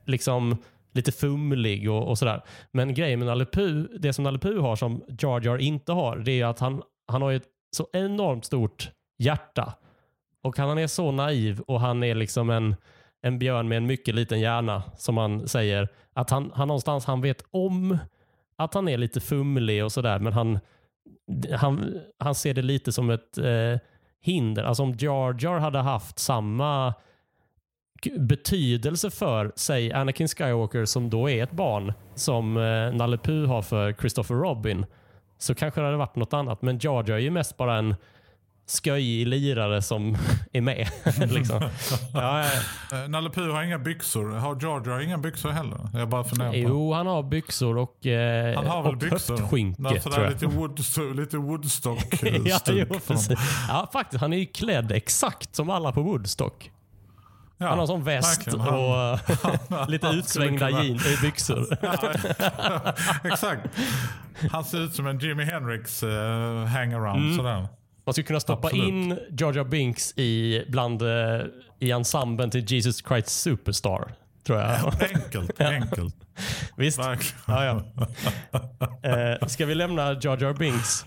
liksom lite fumlig och sådär. Men grejen med Nalle Puh, det som Nalle Puh har som Jar Jar inte har, det är ju att han har ju ett så enormt stort hjärta. Och han är så naiv, och han är liksom en björn med en mycket liten hjärna, som man säger. Att han någonstans, han vet om att han är lite fumlig och sådär, men han ser det lite som ett hinder. Alltså om Jar Jar hade haft samma betydelse för, säg, Anakin Skywalker, som då är ett barn, som Nalle Puh har för Christopher Robin, så kanske det hade varit något annat. Men Jar Jar är ju mest bara en sköjig lirare som är med. Liksom. Nalle Puh har inga byxor. Har Jar Jar inga byxor heller? Jag bara funderar på. Jo, han har byxor och höftskynke. Lite Woodstock. Faktiskt. Han är ju klädd exakt som alla på Woodstock. Ja, han har sån väst och lite utsvängda byxor. Ja, exakt. Han ser ut som en Jimi Hendrix hangaround. Sådär. Man skulle kunna stoppa in Jar Jar Binks i ensemblen till Jesus Christ Superstar, tror jag. Ja, enkelt. Visst? Ja. Ska vi lämna Jar Jar Binks?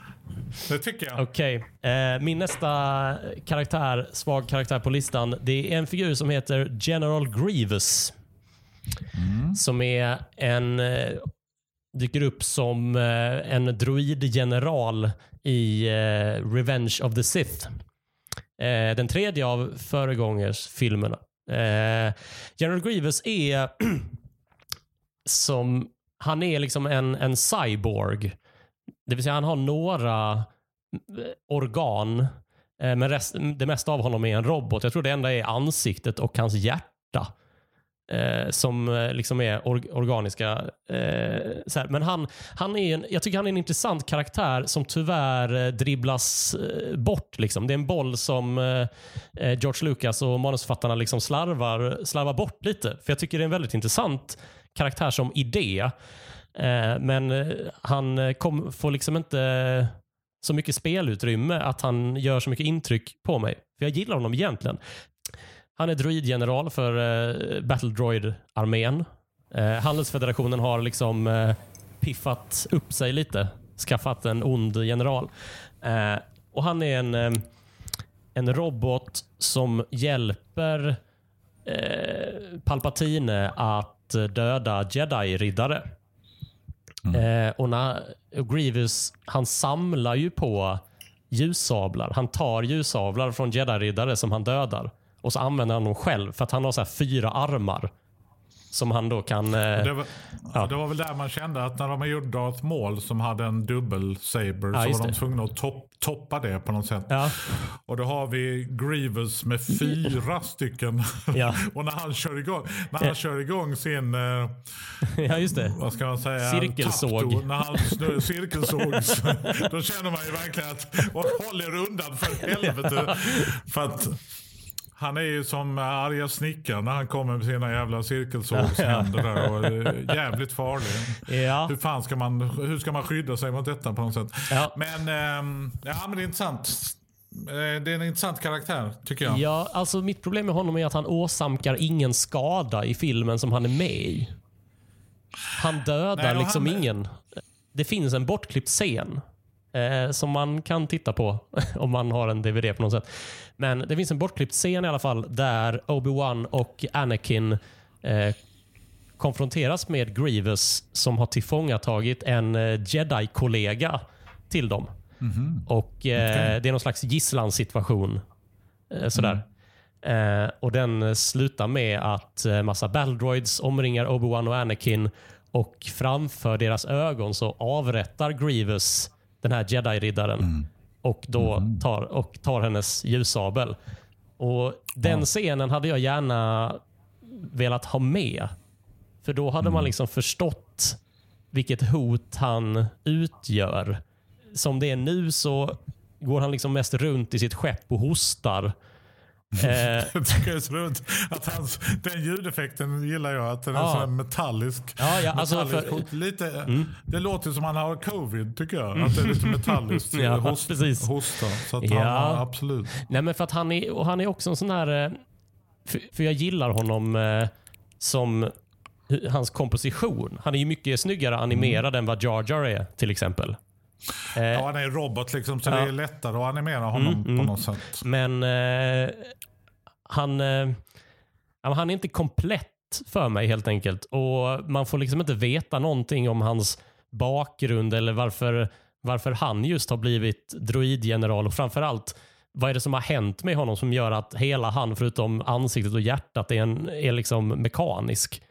Det tycker jag. Okej. Min nästa svag karaktär på listan, det är en figur som heter General Grievous. Som är dyker upp som en droidgeneral i Revenge of the Sith. Den tredje av föregångersfilmerna. General Grievous är som... Han är liksom en cyborg. Det vill säga han har några organ, men det mesta av honom är en robot. Jag tror det enda är ansiktet och hans hjärta. som liksom är organiska. Så här. Men han är en, jag tycker han är en intressant karaktär som tyvärr dribblas bort. Liksom. Det är en boll som George Lucas och manusförfattarna liksom slarvar bort lite. För jag tycker det är en väldigt intressant karaktär som idé. Men han får liksom inte så mycket spelutrymme att han gör så mycket intryck på mig. För jag gillar honom egentligen. Han är droidgeneral för Battle Droid-armén. Handelsfederationen har liksom piffat upp sig lite. Skaffat en ond general. Och han är en robot som hjälper Palpatine att döda Jedi-riddare. Mm. Och Grievous, han samlar ju på ljussablar. Han tar ljussablar från Jedi-riddare som han dödar. Och så använder han dem själv för att han har så här 4 armar som han då kan... Det var väl där man kände att när de gjorde Darth Maul som hade en dubbel saber så var de tvungna att toppa det på något sätt. Ja. Och då har vi Grievous med 4 stycken. Ja. Och när han kör igång sin... Vad ska man säga? Cirkelsåg. När han cirkelsåg då känner man ju verkligen att håll er undan för helvete. Ja. För att... Han är ju som arga snickaren när han kommer med sina jävla cirkelsågshänder där och är jävligt farlig. Ja. Hur ska man skydda sig mot detta på något sätt? Ja. Men det är intressant. Det är en intressant karaktär tycker jag. Ja, alltså mitt problem med honom är att han åsamkar ingen skada i filmen som han är med i. Han dödar ingen. Det finns en bortklippt scen. Som man kan titta på om man har en DVD på något sätt. Men det finns en bortklippt scen i alla fall där Obi-Wan och Anakin konfronteras med Grievous som har tillfångatagit en Jedi-kollega till dem. Mm-hmm. Och okay. Det är någon slags gisslansituation. Sådär. Mm. Och den slutar med att massa Baldroids omringar Obi-Wan och Anakin och framför deras ögon så avrättar Grievous den här Jedi-riddaren och då tar hennes ljussabel. Och den scenen hade jag gärna velat ha med. För då hade man liksom förstått vilket hot han utgör. Som det är nu så går han liksom mest runt i sitt skepp och hostar. Jag tycker så runt att den ljudeffekten gillar jag att den är så metallisk. Det låter som han har covid tycker jag att det är lite metalliskt hosta så att han, absolut. Nej men för att han är också en sån här för jag gillar honom som hans komposition. Han är ju mycket snyggare animerad än vad Jar Jar är till exempel. Ja, han är robot liksom, så det är lättare att animera honom på något sätt. Men han är inte komplett för mig helt enkelt. Och man får liksom inte veta någonting om hans bakgrund eller varför han just har blivit droidgeneral. Och framförallt, vad är det som har hänt med honom som gör att hela han förutom ansiktet och hjärtat är liksom mekanisk?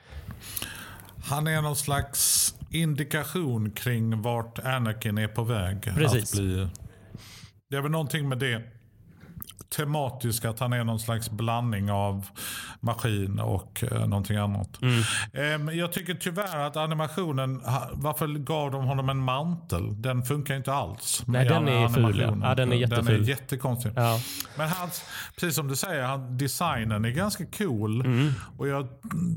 Han är någon slags indikation kring vart Anakin är på väg. Precis. Det är väl någonting med det tematiska att han är någon slags blandning av maskin och någonting annat. Jag tycker tyvärr att animationen, varför gav de honom en mantel? Den funkar inte alls. Nej, den är ful. Ja, den är jätteful. Den är jättekonstig. Ja. Men hans, precis som du säger, designen är ganska cool och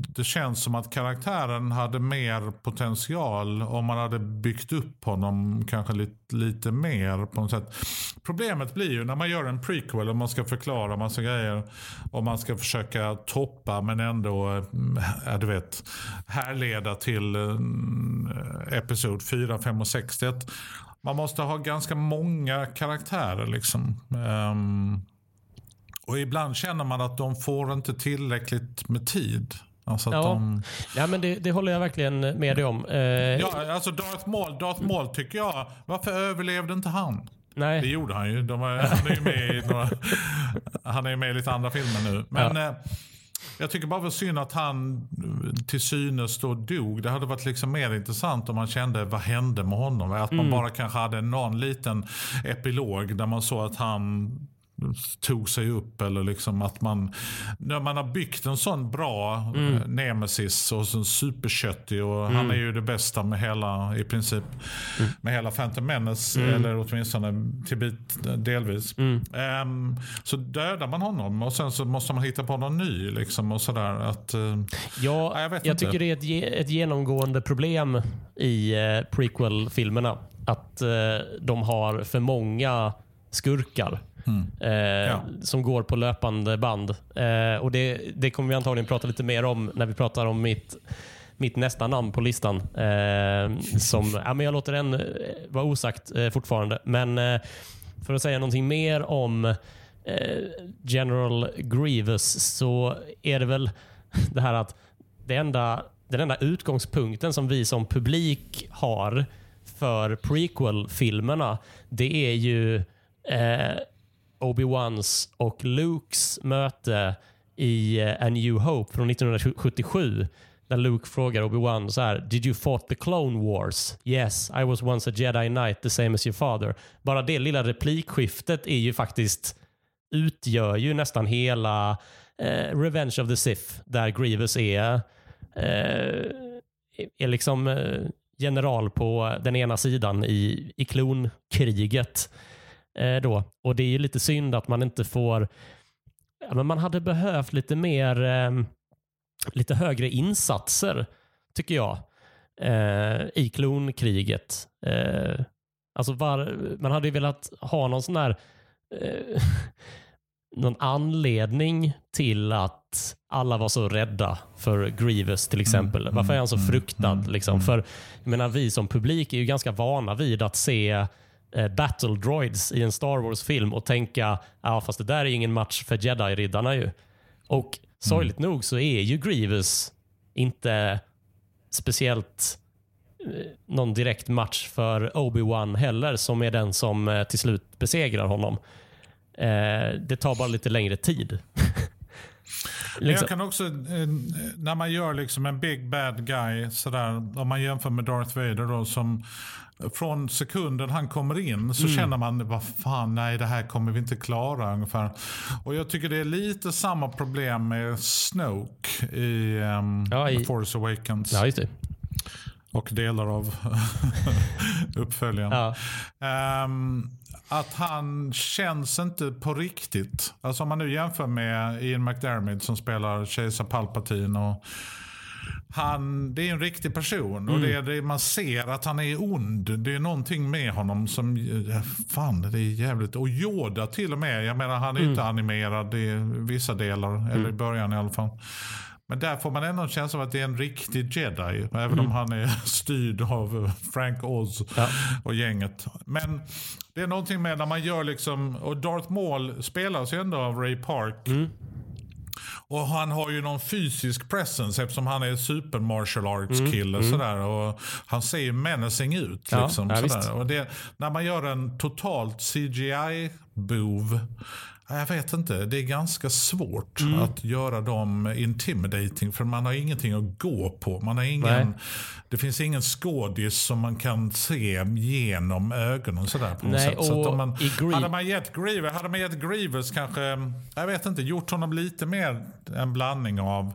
det känns som att karaktären hade mer potential om man hade byggt upp honom kanske lite mer på något sätt. Problemet blir ju när man gör en prequel och man ska förklara massa grejer och man ska försöka toppa men ändå härleda till episod 4, 5 och 6. Man måste ha ganska många karaktärer liksom. Och ibland känner man att de får inte tillräckligt med tid. Alltså men det håller jag verkligen med dig om. Alltså Darth Maul tycker jag, varför överlevde inte han? Nej. Det gjorde han ju. Han är ju med i lite andra filmer nu. Men jag tycker bara var synd att han till synes då dog. Det hade varit liksom mer intressant om man kände vad hände med honom. Att man bara kanske hade någon liten epilog där man såg att han tog sig upp, eller liksom att man, när man har byggt en sån bra nemesis och sån superköttig, och han är ju det bästa med hela, i princip med hela Phantom Menace, eller åtminstone till bit delvis, så dödar man honom och sen så måste man hitta på någon ny liksom, och sådär att, ja, jag tycker det är ett genomgående problem i prequel-filmerna att de har för många skurkar som går på löpande band, och det kommer vi antagligen prata lite mer om när vi pratar om mitt nästa namn på listan, som, ja, men jag låter den vara osagt fortfarande, men för att säga någonting mer om General Grievous, så är det väl det här att den enda utgångspunkten som vi som publik har för prequel-filmerna, det är ju Obi-Wans och Lukes möte i A New Hope från 1977, där Luke frågar Obi-Wan så här: "Did you fought the Clone Wars? Yes, I was once a Jedi Knight, the same as your father." Bara det lilla replikskiftet är ju faktiskt, utgör ju nästan hela Revenge of the Sith, där Grievous är liksom general på den ena sidan i klonkriget då. Och det är ju lite synd att man inte får, ja, men man hade behövt lite mer lite högre insatser, tycker jag, i klonkriget. Alltså man hade ju velat ha någon sån här någon anledning till att alla var så rädda för Grievous till exempel. Varför är han så fruktad liksom? För jag menar, vi som publik är ju ganska vana vid att se battle droids i en Star Wars-film och tänka, ja, fast det där är ju ingen match för Jedi-riddarna ju. Och sorgligt nog så är ju Grievous inte speciellt någon direkt match för Obi-Wan heller, som är den som till slut besegrar honom. Det tar bara lite längre tid. Liksom. Jag kan också, när man gör liksom en big bad guy sådär, om man jämför med Darth Vader då, som från sekunden han kommer in så känner man, vad fan, nej, det här kommer vi inte klara ungefär. Och jag tycker det är lite samma problem med Snoke i The Force Awakens. Ja, just det. Och delar av uppföljaren. Ja. Att han känns inte på riktigt. Alltså om man nu jämför med Ian McDiarmid som spelar Kejsar Palpatine, och han, det är en riktig person, och det man ser att han är ond. Det är någonting med honom som, fan, det är jävligt. Och Yoda till och med, jag menar, han är inte animerad i vissa delar, eller i början i alla fall. Men där får man ändå en känsla av att det är en riktig Jedi, även om han är styrd av Frank Oz och gänget. Men det är någonting med när man gör liksom, och Darth Maul spelas ju ändå av Ray Park. Och han har ju någon fysisk presence, eftersom han är super martial arts kille sådär, och han ser ju menacing ut liksom, ja, sådär. Och det, när man gör en totalt CGI-bov, jag vet inte, det är ganska svårt att göra dem intimidating, för man har ingenting att gå på. Man har ingen, det finns ingen skådis som man kan se genom ögonen sådär på något sätt. Så att hade man gett Grievous kanske, jag vet inte, gjort honom lite mer en blandning av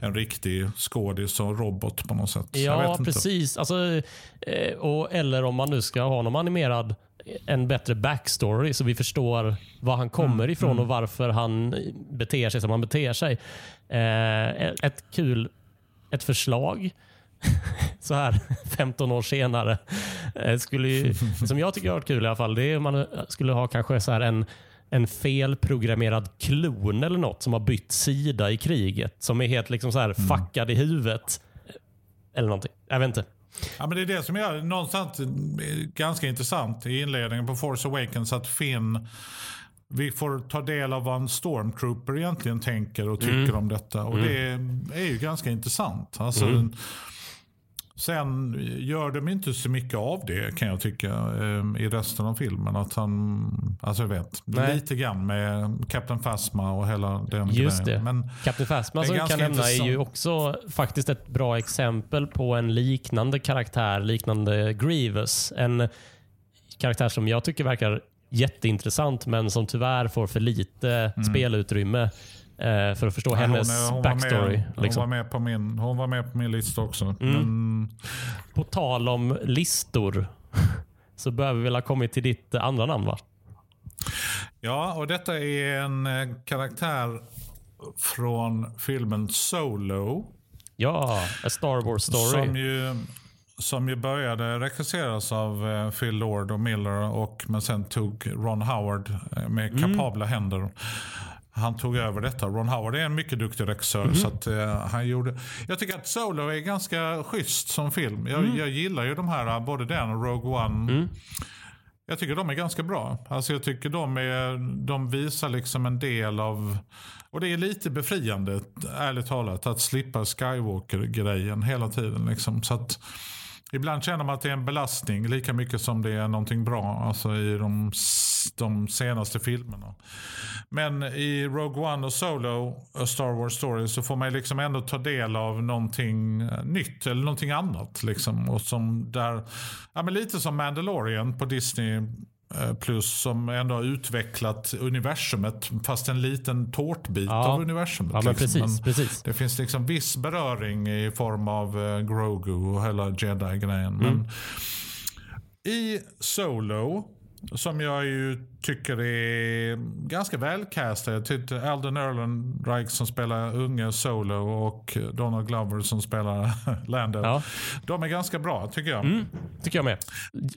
en riktig skådis och robot på något sätt. Ja, jag vet inte. Precis. Alltså, och, eller om man nu ska ha honom animerad, en bättre backstory så vi förstår var han kommer ifrån och varför han beter sig som han beter sig. Ett förslag så här 15 år senare skulle ju, som jag tycker har varit kul i alla fall, det är om man skulle ha kanske så här en felprogrammerad klon eller något som har bytt sida i kriget, som är helt liksom så här fuckad i huvudet eller någonting. Jag vet inte. Ja, men det är det som är någonstans ganska intressant i inledningen på Force Awakens, att vi får ta del av vad en stormtrooper egentligen tänker och tycker om detta, och det är ju ganska intressant. Alltså, sen gör de inte så mycket av det, kan jag tycka, i resten av filmen, att han, alltså jag vet, lite grann med Captain Phasma och hela den just grejen. Det. Men Captain Phasma som kan nämna är ju också faktiskt ett bra exempel på en liknande karaktär, liknande Grievous, en karaktär som jag tycker verkar jätteintressant, men som tyvärr får för lite spelutrymme för att förstå hennes backstory. Hon var med på min lista också. Men... På tal om listor så bör vi väl ha kommit till ditt andra namn, va? Ja, och detta är en karaktär från filmen Solo. Ja, A Star Wars Story. Som ju började regisseras av Phil Lord och Miller, men sen tog Ron Howard med kapabla händer. Han tog över detta. Ron Howard är en mycket duktig regissör, så att han gjorde... Jag tycker att Solo är ganska schysst som film. Jag gillar ju de här, både den och Rogue One. Jag tycker de är ganska bra. Alltså jag tycker de visar liksom en del av... Och det är lite befriande, ärligt talat, att slippa Skywalker-grejen hela tiden. Liksom. Så att ibland känner man att det är en belastning lika mycket som det är någonting bra, alltså i de senaste filmerna. Men i Rogue One och Solo, A Star Wars Story, så får man liksom ändå ta del av någonting nytt eller någonting annat. Liksom. Och som där, ja, men lite som Mandalorian på Disney Plus, som ändå har utvecklat universumet, fast en liten tårtbit av universumet. Ja, men liksom. Precis. Det finns liksom viss beröring i form av Grogu och hela Jedi-grejen. Men i Solo, som jag ju tycker är ganska välcastad. Jag tyckte Alden Ehrenreich som spelar unge Solo och Donald Glover som spelar Lando. Ja. De är ganska bra, tycker jag. Tycker jag med.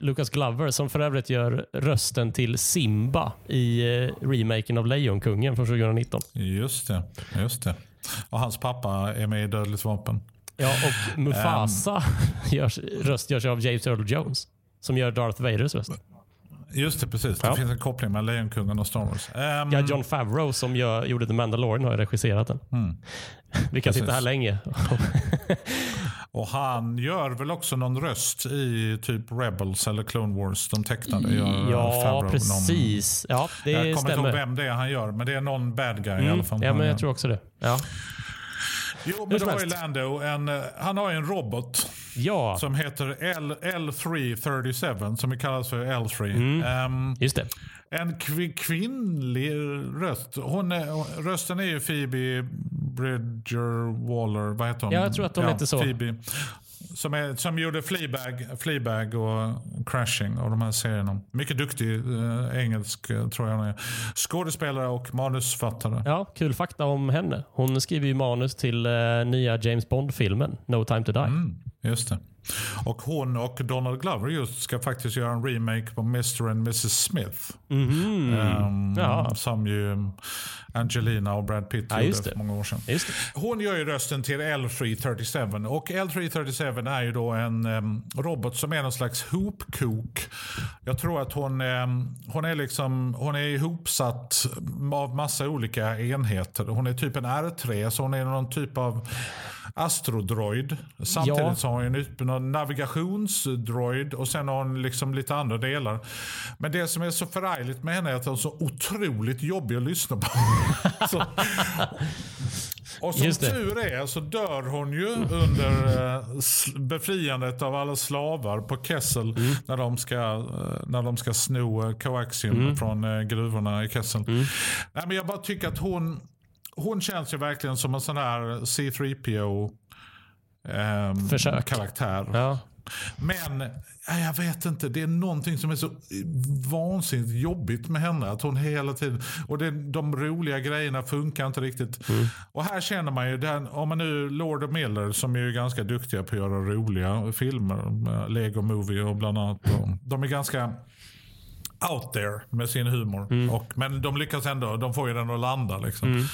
Lucas Glover, som för övrigt gör rösten till Simba i remaken av Lejonkungen från 2019. Just det. Och hans pappa är med i Dödligt vapen. Ja, och Mufasa görs av James Earl Jones, som gör Darth Vaders röst. Just det, precis. Det finns en koppling mellan Lejonkungen och Star Wars. Ja, Jon Favreau som gjorde The Mandalorian har regisserat den. Vi kan sitta här länge. Och han gör väl också någon röst i typ Rebels eller Clone Wars, de tecknade. Ja, precis. Ja, det stämmer. Jag kommer inte ihåg vem det är han gör, men det är någon bad guy i alla fall. Ja, men jag tror också det. Ja. Jo, men det var ju Lando. Han har ju en robot som heter L337, som vi kallas för L3. Just det. En kvinnlig röst. Rösten är ju Phoebe Bridger-Waller. Vad heter hon? Ja, jag tror att hon heter så. Phoebe. Som gjorde Fleabag och Crashing och de här serierna. Mycket duktig engelsk, tror jag. Skådespelare och manusfattare. Ja, kul fakta om henne. Hon skriver ju manus till nya James Bond-filmen No Time to Die. Just det. Och hon och Donald Glover just ska faktiskt göra en remake på Mr. and Mrs. Smith. Som ju Angelina och Brad Pitt gjorde för många år sedan. Just det. Hon gör ju rösten till L337, och L337 är ju då en robot som är någon slags hopkok. Jag tror att hon är ihopsatt av massa olika enheter. Hon är typ en R3, så hon är någon typ av astrodroid. Samtidigt som hon är någon navigationsdroid, och sen har hon liksom lite andra delar. Men det som är så förargligt med henne är att hon är så otroligt jobbig att lyssna på. Och som tur är så dör hon ju under befriandet av alla slavar på Kessel när de ska sno koaxium från gruvorna i Kessel. Nej, men jag bara tycker att hon känns ju verkligen som en sån här C3PO karaktär. Ja. Men jag vet inte, det är någonting som är så vansinnigt jobbigt med henne, att hon hela tiden, och de roliga grejerna funkar inte riktigt. Och här känner man ju om man nu Lord och Miller, som är ju ganska duktiga på att göra roliga filmer, Lego Movie och bland annat, och de är ganska out there med sin humor, men de lyckas ändå, de får ju den att landa liksom.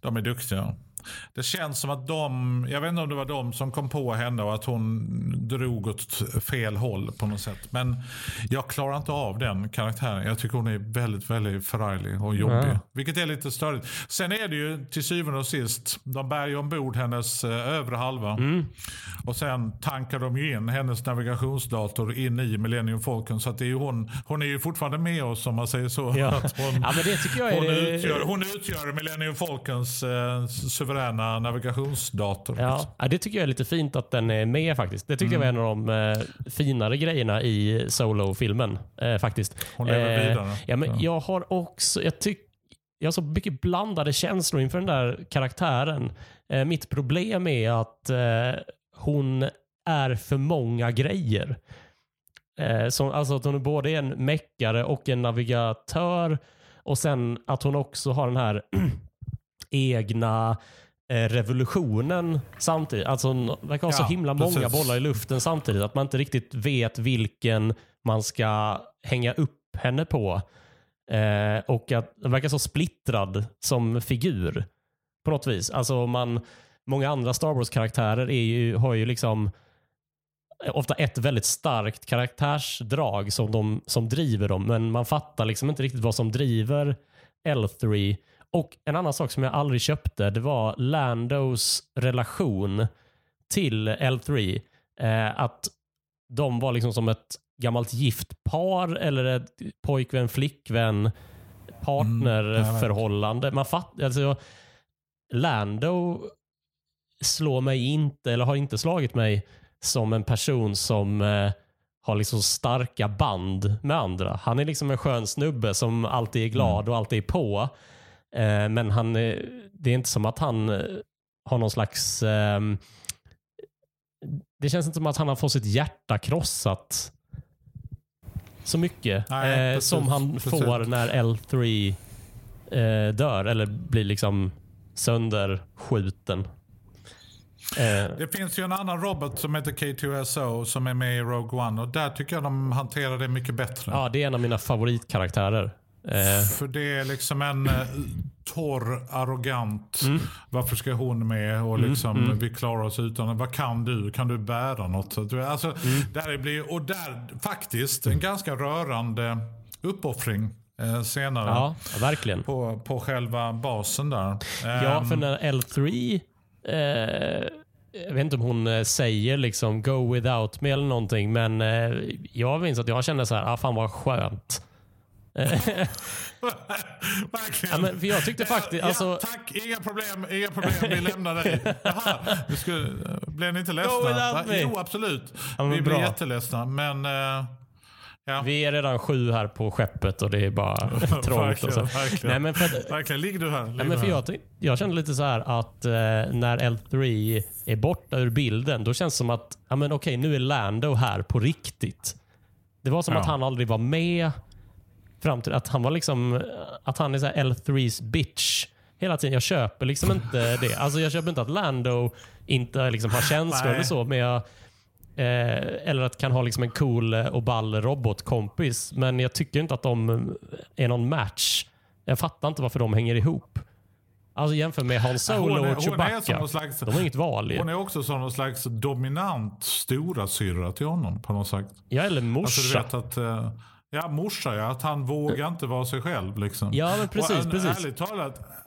De är duktiga. Det känns som att jag vet inte om det var de som kom på henne och att hon drog åt fel håll på något sätt. Men jag klarar inte av den karaktären. Jag tycker hon är väldigt, väldigt förarglig och jobbig. Vilket är lite störigt. Sen är det ju till syvende och sist, de bär ju ombord hennes övre halva. Och sen tankar de ju in hennes navigationsdator in i Millennium Falcon. Så att det är ju hon är ju fortfarande med oss, om man säger så. Att hon utgör Millennium Falcons suveräna det här navigationsdatorn. Ja, det tycker jag är lite fint att den är med faktiskt. Det tyckte jag var en av de finare grejerna i Solo-filmen faktiskt. Hon lever vidare. Ja, men jag har också, jag har så mycket blandade känslor inför den där karaktären. Mitt problem är att hon är för många grejer. Som, alltså att hon är både en mäckare och en navigatör, och sen att hon också har den här egna revolutionen samtidigt. Alltså hon verkar ha så himla många bollar i luften samtidigt att man inte riktigt vet vilken man ska hänga upp henne på. Och att hon verkar så splittrad som figur på något vis. Alltså många andra Star Wars-karaktärer har ju liksom ofta ett väldigt starkt karaktärsdrag som driver dem, men man fattar liksom inte riktigt vad som driver L3. Och en annan sak som jag aldrig köpte, det var Landos relation till L3. Att de var liksom som ett gammalt gift par eller ett pojkvän, flickvän, partnerförhållande. Man fattar, alltså Lando slår mig inte, eller har inte slagit mig som en person som har liksom starka band med andra. Han är liksom en skön snubbe som alltid är glad och alltid är på. Men det är inte som att han har någon slags... det känns inte som att han har fått sitt hjärta krossat så mycket. Nej, precis, som han får när L3 dör eller blir liksom sönderskjuten. Det finns ju en annan robot som heter K2SO som är med i Rogue One, och där tycker jag de hanterar det mycket bättre. Ja, det är en av mina favoritkaraktärer. För det är liksom en torr, arrogant varför ska hon med, och liksom vi klarar oss utan, vad kan du bära något? Alltså, där blir, och där faktiskt en ganska rörande uppoffring senare. Ja, verkligen. På själva basen där. Ja, för när L3 jag vet inte om hon säger liksom go without me eller någonting, men jag minns att jag kände så här, fan vad skönt. Ja, men för jag tyckte faktiskt tack, inga problem, vi lämnar dig. Jaha, blev ni inte ledsna? Jo, absolut, ja, vi blir jätteledsna, men vi är redan 7 här på skeppet och det är bara trångt. Verkligen, ligger du här? Ligger men för här. Jag kände lite så här att när L3 är borta ur bilden, då känns det som att okej, nu är Lando här på riktigt. Det var som att han aldrig var med fram till att han var liksom, att han är så här L3s bitch hela tiden. Jag köper liksom inte det. Alltså jag köper inte att Lando inte liksom har känslor eller så, men jag eller att kan ha liksom en cool och ball robotkompis, men jag tycker inte att de är någon match. Jag fattar inte varför de hänger ihop. Alltså jämför med Han Solo och Chewbacca. De har inget val. Hon är också som någon slags dominant stora syrra till honom på något sätt. Ja, eller morsa. Alltså, du vet att, att han vågar inte vara sig själv liksom. Ja, men precis.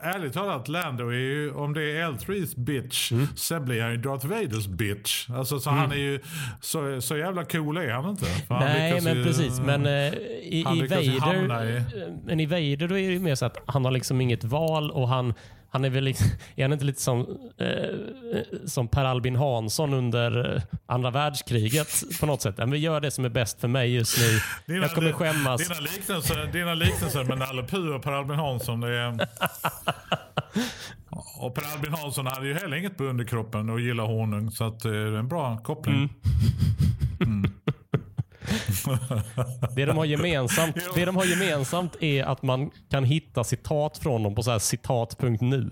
Ärligt talat, Lando är ju, om det är L3s bitch så blir han ju Darth Vaders bitch. Alltså så han är ju så jävla cool är han inte. Nej, men ju, precis, men i Vader då är det ju mer så att han har liksom inget val, och han är väl liksom, är han inte lite som Per Albin Hansson under andra världskriget på något sätt? Men vi gör det som är bäst för mig just nu. Jag kommer skämmas. Dina liknelser med Nalle Puh och Per Albin Hansson, det är... Och Per Albin Hansson hade ju heller inget på underkroppen och gillar honung, så att det är en bra koppling. Det de har gemensamt är att man kan hitta citat från dem på så här citat.nu.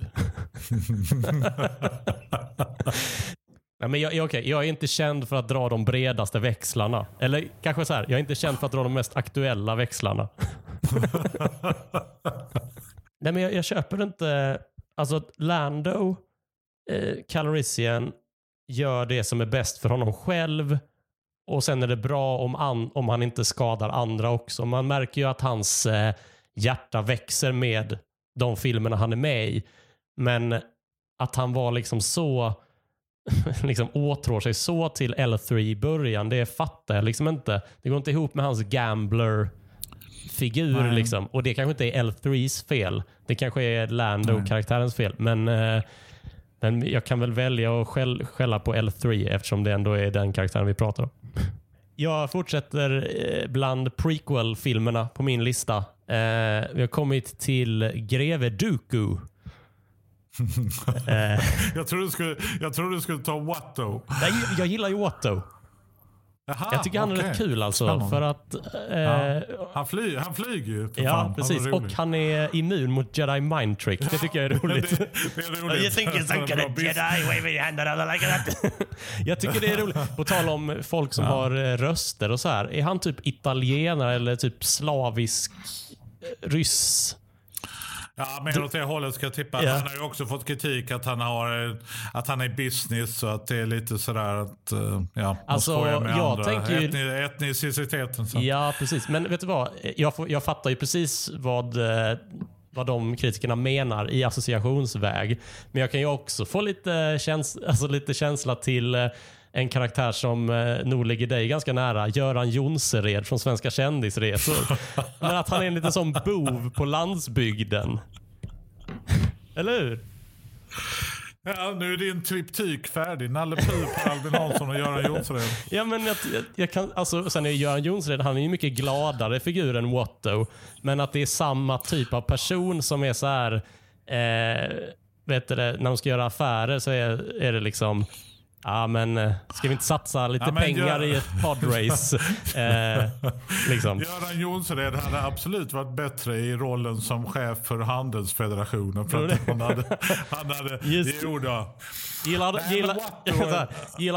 Nej, men jag är inte känd för att dra de bredaste växlarna, eller kanske så här, jag är inte känd för att dra de mest aktuella växlarna. Nej, men jag köper inte, alltså Lando Calrissian gör det som är bäst för honom själv. Och sen är det bra om han inte skadar andra också. Man märker ju att hans hjärta växer med de filmerna han är med i. Men att han var liksom så liksom åtrår sig så till L3 i början, det fattar jag liksom inte. Det går inte ihop med hans gambler-figur liksom. Och det kanske inte är L3s fel. Det kanske är Lando-karaktärens fel. Men Men jag kan väl välja att skälla på L3 eftersom det ändå är den karaktären vi pratar om. Jag fortsätter bland prequel-filmerna på min lista. Vi har kommit till Greve Dooku. Jag tror du skulle ta Watto. Nej, jag gillar ju Watto. Aha, jag tycker han är rätt kul alltså. För att, han flyger ju. Ja, fan. Precis. Och han är immun mot Jedi mind trick. Det tycker jag är roligt. det är roligt. You think it's like a Jedi waving your hand around like that. Jag tycker det är roligt. På tal om folk som har röster och så här. Är han typ italienare eller typ slavisk ryss? Ja, men åt det hållet ska jag tippa. Yeah. Han har ju också fått kritik att han är business, så att det är lite sådär att etniciteten. Så. Ja, precis. Men vet du vad? Jag fattar ju precis vad de kritikerna menar i associationsväg. Men jag kan ju också få lite känsla till en karaktär som nog ligger dig ganska nära, Göran Jonsered från Svenska kändisresor. Men att han är en liten sån bov på landsbygden. Eller hur? Ja, nu är din triptyk färdig. Nalle Puh på Albin Hansson och Göran Jonsered. Ja, men jag kan, alltså, sen är Göran Jonsered, han är ju mycket gladare figur än Watto. Men att det är samma typ av person som är så här, vet du det, när de ska göra affärer så är det liksom... Ja, men ska vi inte satsa lite pengar i ett podrace? Liksom. Göran Jonsered hade absolut varit bättre i rollen som chef för Handelsfederationen. För att han hade gillar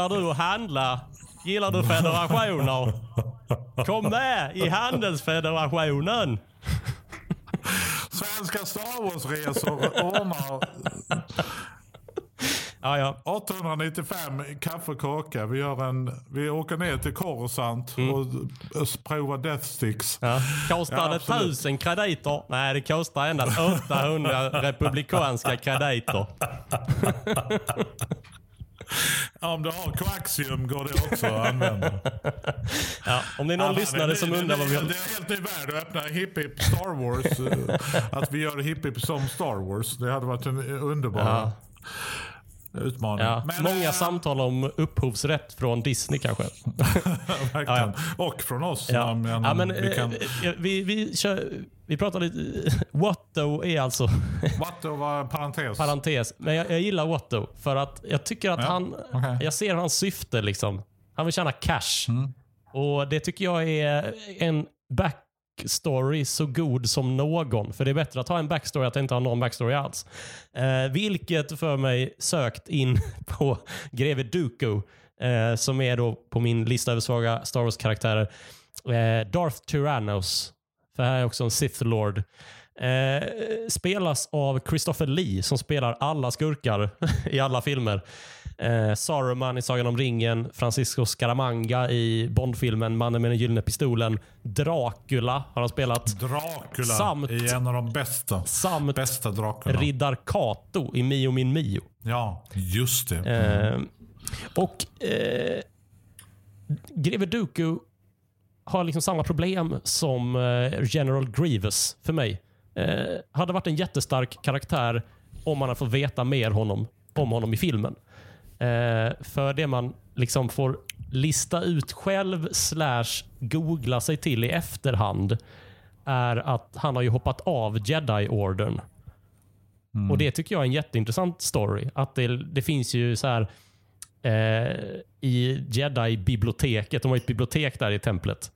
du att handla? Gillar du federationer? Kom med i Handelsfederationen! Svenska Star Wars-resor ordnar... Ah, ja. 1895 kaffekaka. Vi åker ner till Coruscant och provar Death Sticks. Ja. Kostar det 1000 krediter? Nej, det kostar endast 800 republikanska krediter. Ja, om du har koaxium går det också att använda. Ja, om det är någon lyssnare som undrar vad vi gör. Det är helt i världen att öppna hipp Star Wars. Att vi gör hipp som Star Wars. Det hade varit en underbar... Ja. Utmaning. Ja, men, många samtal om upphovsrätt från Disney kanske. Ja. Och från oss. Ja. Vi pratar lite. Watto är alltså... Watto var en parentes. Men jag gillar Watto för att jag tycker att han... Okay. Jag ser hans syfte liksom. Han vill tjäna cash. Mm. Och det tycker jag är en backstory så god som någon. För det är bättre att ha en backstory att inte ha någon backstory alls. Vilket för mig sökt in på Greve Dooku. Som är då på min lista över svaga Star Wars-karaktärer. Darth Tyrannos. För här är också en Sith Lord. Spelas av Christopher Lee som spelar alla skurkar i alla filmer. Saruman i Sagan om ringen, Francisco Scaramanga i Bondfilmen Mannen med den gyllene pistolen, Dracula har han spelat. Dracula samt, är en av de bästa Dracula. Riddar Kato i Mio min Mio. Ja, just det. Och Greve Dooku har liksom samma problem som General Grievous för mig. Hade varit en jättestark karaktär om man hade fått veta mer om honom i filmen. För det man liksom får lista ut själv / googla sig till i efterhand är att han har ju hoppat av Jedi-ordern. Och det tycker jag är en jätteintressant story. Att det finns ju så här i Jedi-biblioteket, de har ett bibliotek där i templet,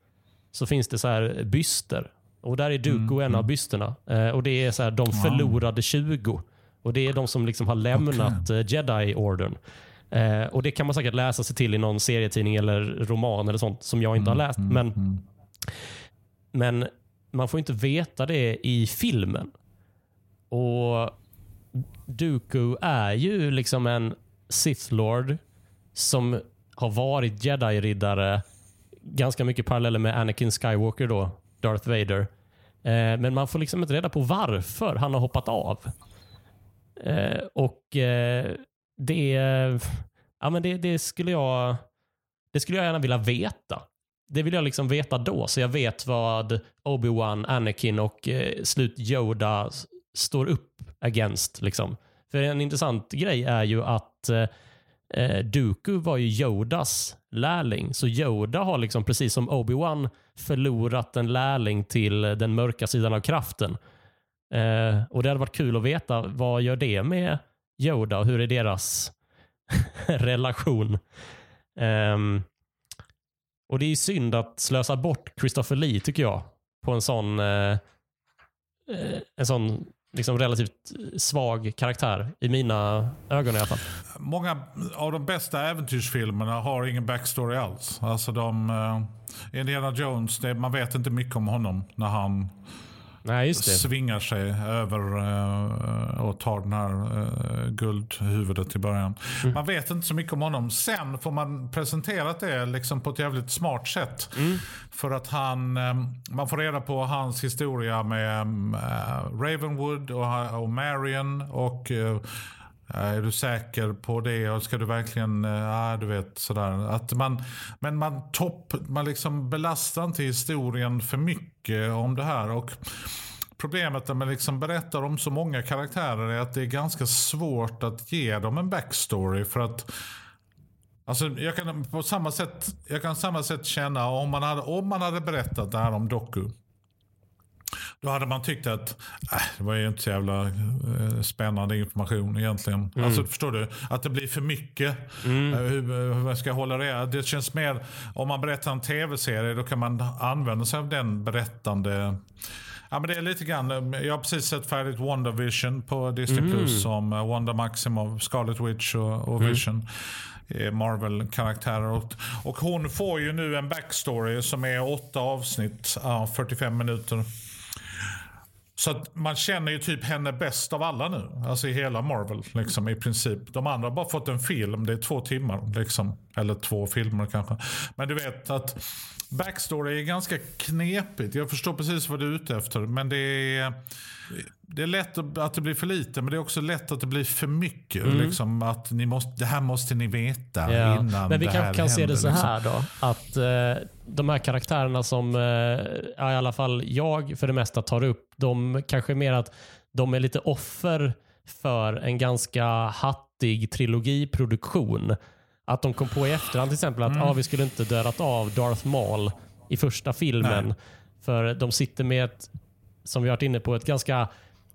så finns det så här byster. Och där är Dooku en av bysterna. Och det är så här, de förlorade 20. Och det är de som liksom har lämnat Jedi-ordern. Och det kan man säkert läsa sig till i någon serietidning eller roman eller sånt som jag inte har läst. Men man får inte veta det i filmen. Och Dooku är ju liksom en Sith Lord som har varit Jedi-riddare, ganska mycket paralleller med Anakin Skywalker då, Darth Vader. Men man får liksom inte reda på varför han har hoppat av. Det skulle jag gärna vilja veta. Det vill jag liksom veta då, så jag vet vad Obi-Wan, Anakin och slut Yoda står upp against liksom. För en intressant grej är ju att Dooku var ju Yodas lärling. Så Yoda har liksom, precis som Obi-Wan, förlorat en lärling till den mörka sidan av kraften. Och det hade varit kul att veta, vad gör det med Yoda och hur är deras relation? Och det är ju synd att slösa bort Christopher Lee, tycker jag, på en sån liksom relativt svag karaktär, i mina ögon i alla fall. Många av de bästa äventyrsfilmerna har ingen backstory alls. Alltså Indiana Jones, man vet inte mycket om honom när han svingar sig över och tar den här guldhuvudet i början. Mm. Man vet inte så mycket om honom. Sen får man presenterat det liksom på ett jävligt smart sätt. Mm. För att man får reda på hans historia med Ravenwood och Marion och... Är du säker på det? Och ska du verkligen... Ja, du vet, sådär. Att man liksom belastar inte historien för mycket om det här. Och problemet när man liksom berättar om så många karaktärer är att det är ganska svårt att ge dem en backstory. För att... Alltså jag kan på samma sätt känna om man hade berättat det här om Dooku. Då hade man tyckt att det var ju inte så jävla spännande information egentligen. Mm. Alltså förstår du? Att det blir för mycket. Mm. Hur ska jag hålla det? Det känns mer, om man berättar en tv-serie då kan man använda sig av den berättande... Ja, men det är lite grann. Jag har precis sett färdigt WandaVision på Disney+, Plus som Wanda Maximoff, Scarlet Witch och Vision. Marvel-karaktärer. Och hon får ju nu en backstory som är 8 avsnitt, 45 minuter. Så att man känner ju typ henne bäst av alla nu. Alltså i hela Marvel liksom, i princip. De andra har bara fått en film. Det är 2 timmar liksom. Eller 2 filmer kanske. Men du vet att backstory är ganska knepigt. Jag förstår precis vad du är ute efter. Men det är lätt att det blir för lite. Men det är också lätt att det blir för mycket. Mm. Liksom, att det här måste ni veta innan. Men vi kan se det så här liksom. Då. Att de här karaktärerna som i alla fall jag för det mesta tar upp. De kanske mer att de är lite offer för en ganska hattig trilogiproduktion. Att de kom på i efterhand till exempel att vi skulle inte dödat av Darth Maul i första filmen. Nej. För de sitter med ett, som vi har varit inne på, ett ganska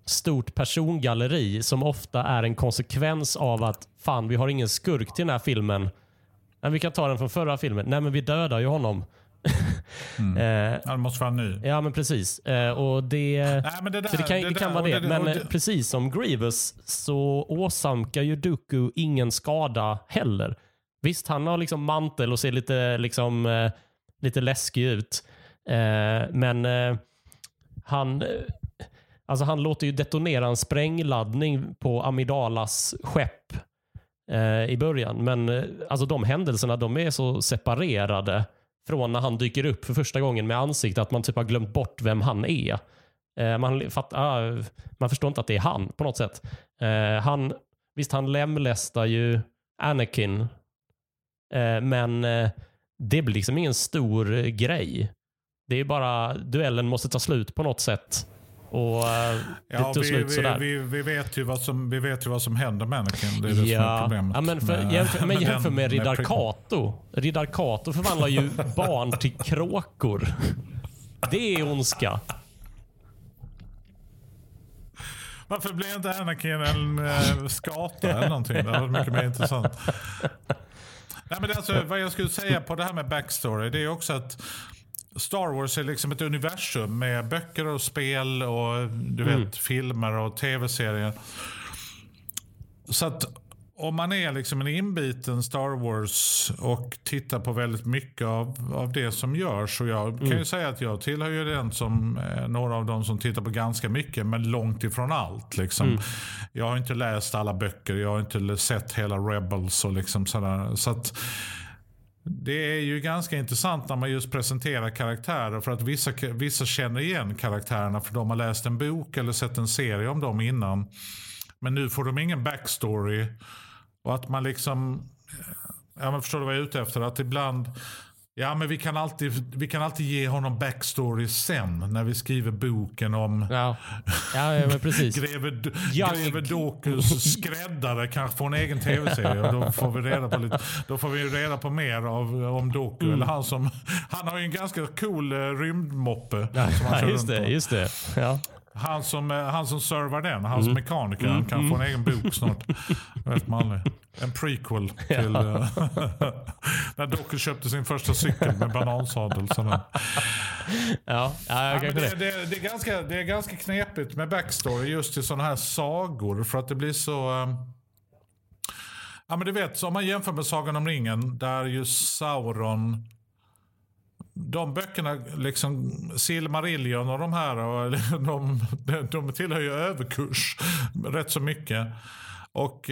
stort persongalleri som ofta är en konsekvens av att fan, vi har ingen skurk till den här filmen. Men vi kan ta den från förra filmen. Nej, men vi dödar ju honom. Han måste vara ny. Ja, men precis. Och det kan vara det. Men precis som Grievous så åsamkar ju Dooku ingen skada heller. Visst, han har liksom mantel och ser lite, liksom, lite läskig ut. Men han låter ju detonera en sprängladdning på Amidalas skepp i början. Men alltså de händelserna, de är så separerade från när han dyker upp för första gången med ansiktet att man typ har glömt bort vem han är. Man förstår inte att det är han på något sätt. Han lemlästar ju Anakin. Men det blir liksom ingen stor grej. Det är bara duellen måste ta slut på något sätt. Och vi vet ju vad som händer med Anakin. Det är det som är problemet. Ja, men jämför med Riddar Kato. Riddar Kato förvandlar ju barn till kråkor. Det är ondska. Varför blir inte Anakin en skata eller någonting? Det var mycket mer intressant. Nej, men alltså, vad jag skulle säga på det här med backstory, det är också att Star Wars är liksom ett universum med böcker och spel och du vet, filmer och tv-serier. Så att om man är liksom en inbiten Star Wars och tittar på väldigt mycket av det som görs, och jag kan ju säga att jag tillhör ju den som några av dem som tittar på ganska mycket men långt ifrån allt liksom. Jag har inte läst alla böcker, jag har inte sett hela Rebels och liksom sådär, så att det är ju ganska intressant när man just presenterar karaktärer, för att vissa känner igen karaktärerna för de har läst en bok eller sett en serie om dem innan. Men nu får de ingen backstory, och att man liksom, ja, man förstår vad jag är ute efter, att ibland Ja, men vi kan alltid ge honom backstory sen när vi skriver boken om men precis. Greve Dookus skräddare kanske får en egen tv-serie och då får vi reda på mer om Dooku eller han har ju en ganska cool rymdmoppe som han kör runt på. Just det. Ja. Han som servar den, hans mekaniker kan få en egen bok snart. Vet man. En prequel till när Dooku köpte sin första cykel med banansadel. Det är ganska knepigt med backstory just i sådana här sagor för att det blir så... Ja, men du vet, så om man jämför med Sagan om ringen där ju Sauron... De böckerna, liksom Silmarillion och de här, de tillhör ju överkurs rätt så mycket. Och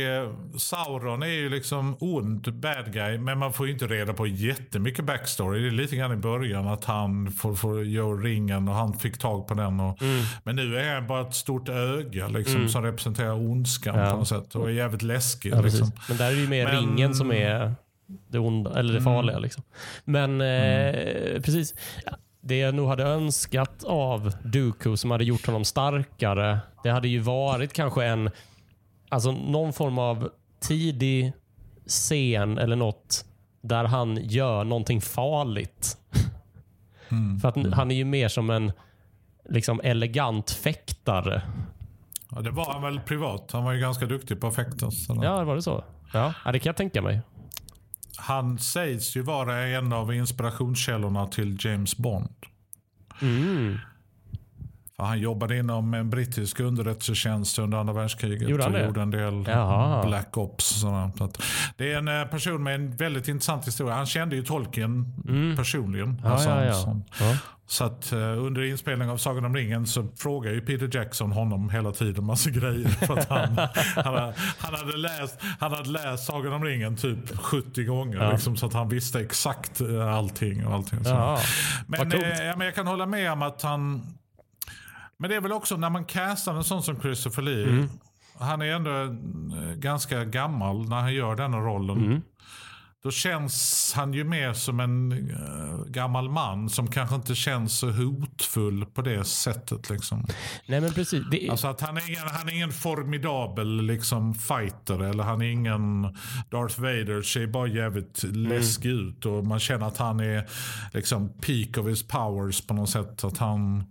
Sauron är ju liksom ond, bad guy, men man får ju inte reda på jättemycket backstory. Det är lite grann i början att han får göra ringen och han fick tag på den. Men nu är han bara ett stort öga liksom, som representerar ondskan på något sätt och är jävligt läskig. Ja, liksom. Men där är det ju mer ringen som är... det onda, eller det farliga liksom. Men precis det jag nog hade önskat av Dooku som hade gjort honom starkare, det hade ju varit kanske någon form av tidig scen eller något där han gör någonting farligt. För att han är ju mer som en liksom elegant fäktare. Ja, det var han väl privat. Han var ju ganska duktig på att fäktas. Ja, det var det så. Ja, det kan jag tänka mig. Han sägs ju vara en av inspirationskällorna till James Bond. För han jobbade inom en brittisk underrättelsetjänst under andra världskriget. Gjorde en del Black Ops. Sådana. Det är en person med en väldigt intressant historia. Han kände ju Tolkien personligen. Så att under inspelningen av Sagan om ringen så frågar ju Peter Jackson honom hela tiden massa grejer för att han hade läst Sagan om ringen typ 70 gånger liksom, så att han visste exakt allting. Men jag kan hålla med om att han... Men det är väl också när man castar en sån som Christopher Lee, han är ändå ganska gammal när han gör den rollen. Då känns han ju mer som en gammal man som kanske inte känns så hotfull på det sättet liksom. Nej, men precis. Alltså att han är ingen formidabel liksom fighter, eller han är ingen Darth Vader, ser bara jävligt läskig ut och man känner att han är liksom peak of his powers på något sätt, att han...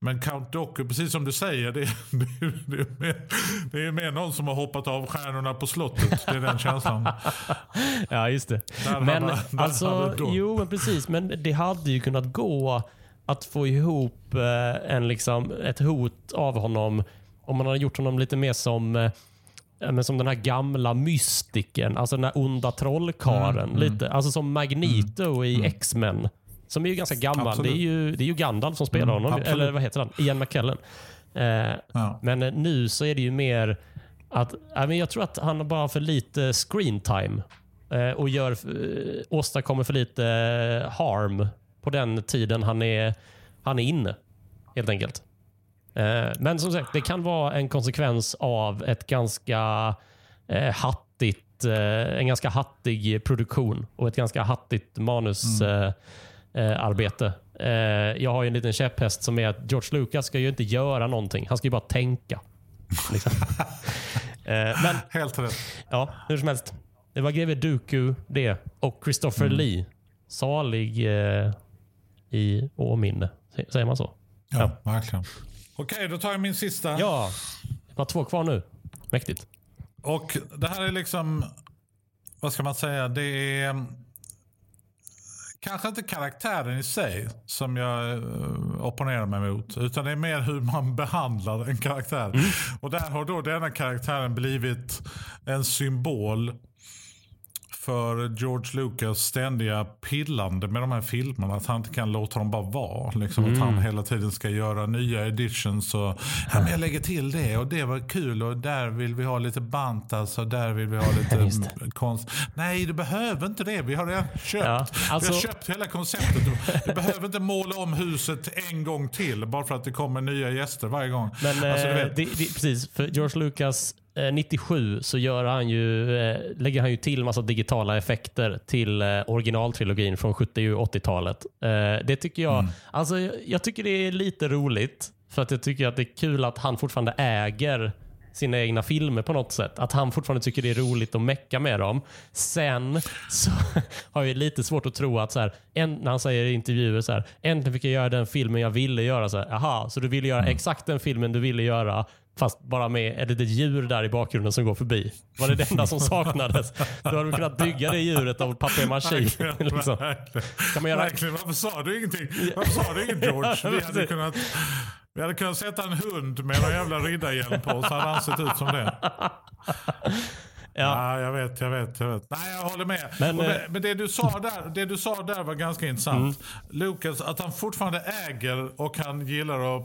Men Count Dooku, precis som du säger, det är mer någon som har hoppat av stjärnorna på slottet. Det är den känslan. Ja, just det. Men det hade ju kunnat gå att få ihop ett hot av honom om man hade gjort honom lite mer som den här gamla mystiken, alltså den här onda trollkaren, lite alltså som Magneto i X-Men, som är ju ganska gammal. Det är ju Gandalf som spelar honom, eller vad heter han? Ian McKellen. Men nu så är det ju mer att jag tror att han har bara för lite screen time. Och åstadkommer för lite harm på den tiden han är inne, helt enkelt. Men som sagt, det kan vara en konsekvens av en ganska hattig produktion och ett ganska hattigt manusarbete. Jag har ju en liten käpphäst som är att George Lucas ska ju inte göra någonting. Han ska ju bara tänka. Liksom. Men, helt rätt. Ja, hur som helst. Det var greve Dooku det och Christopher Lee, salig i åminne, säger man så? Ja, verkligen. Okej, då tar jag min sista. Ja, det var 2 kvar nu. Mäktigt. Och det här är liksom, vad ska man säga, det är kanske inte karaktären i sig som jag opponerar mig mot, utan det är mer hur man behandlar en karaktär. Och där har då denna karaktären blivit en symbol för George Lucas ständiga pillande med de här filmerna, att han inte kan låta dem bara vara liksom, att han hela tiden ska göra nya editions och men jag lägger till det och det var kul och där vill vi ha lite bantas och där vill vi ha lite konst. Nej, du behöver inte det, vi har redan köpt. Vi har köpt hela konceptet. Du behöver inte måla om huset en gång till bara för att det kommer nya gäster varje gång. Men precis, för George Lucas 97 så gör han ju, lägger han ju till en massa digitala effekter till originaltrilogin från 70- och 80-talet. Det tycker jag, alltså jag tycker det är lite roligt för att jag tycker att det är kul att han fortfarande äger sina egna filmer på något sätt. Att han fortfarande tycker det är roligt att mecka med dem. Sen så har jag lite svårt att tro att så här, när han säger i intervjuer så här, äntligen fick jag göra den filmen jag ville göra. Så här, aha, så du ville göra exakt den filmen du ville göra, fast bara med ett litet djur där i bakgrunden som går förbi. Var det det enda som saknades? Då hade du kunnat bygga det djuret av papier-maché. Liksom. Verkligen, varför sa du ingenting? Varför sa du inget, George? Vi hade kunnat sätta en hund med en jävla riddarhjälm på, så hade han sett ut som det. Ja, jag vet. Nej, jag håller med. Men det du sa där var ganska intressant. Mm. Lucas, att han fortfarande äger och han gillar att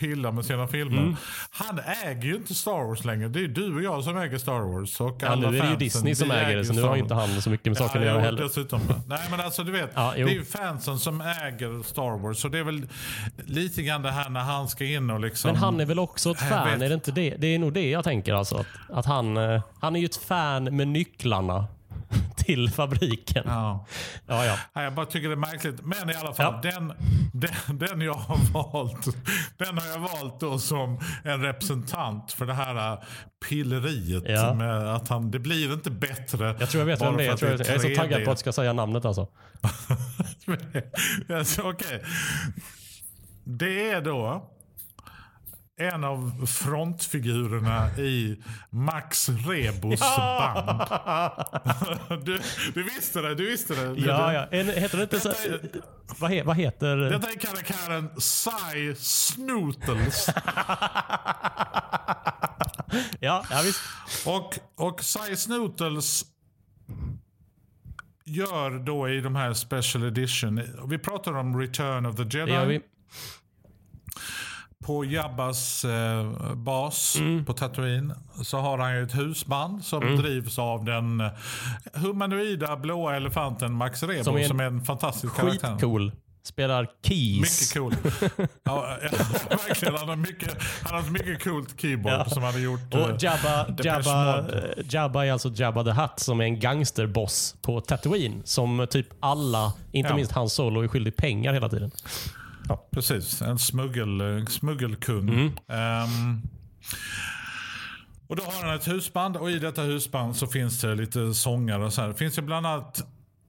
pilla med sina filmer. Mm. Han äger ju inte Star Wars längre. Det är du och jag som äger Star Wars. Och alla nu är det ju Disney som äger det, så nu har inte han så mycket med saker att göra heller. Dessutom. Nej, men alltså du vet, det är ju fansen som äger Star Wars. Så det är väl lite grann det här när han ska in och liksom... Men han är väl också ett fan, är det inte det? Det är nog det jag tänker alltså. Att han är ju ett fan med nycklarna till fabriken. Ja. Jag bara tycker det är märkligt. Men i alla fall, den jag har valt, den har jag valt då som en representant för det här pilleriet. Ja. Med att han, det blir inte bättre. Jag tror jag vet vem det är. Jag är så taggad på att ska säga namnet alltså. Okej. Det är då en av frontfigurerna i Max Rebos band. Du visste det. Ja. Heter det inte så? Vad heter... Detta är karaktären Sai Snootles. ja, visst. Och Sai Snootles gör då i de här special edition... Vi pratar om Return of the Jedi. Ja, vi... På Jabbas bas på Tatooine så har han ju ett husband som drivs av den humanoida blåa elefanten Max Rebo som är en fantastisk karaktär. Skitcool. Spelar keys. Mycket cool. ja, verkligen. Han har mycket coolt keyboard som han har gjort. Och Jabba är alltså Jabba the Hutt som är en gangsterboss på Tatooine som typ alla, inte minst Han Solo, är skyldig pengar hela tiden. Ja, precis. En smuggelkung. Och då har han ett husband, och i detta husband så finns det lite sångare och så här. Finns det bland annat,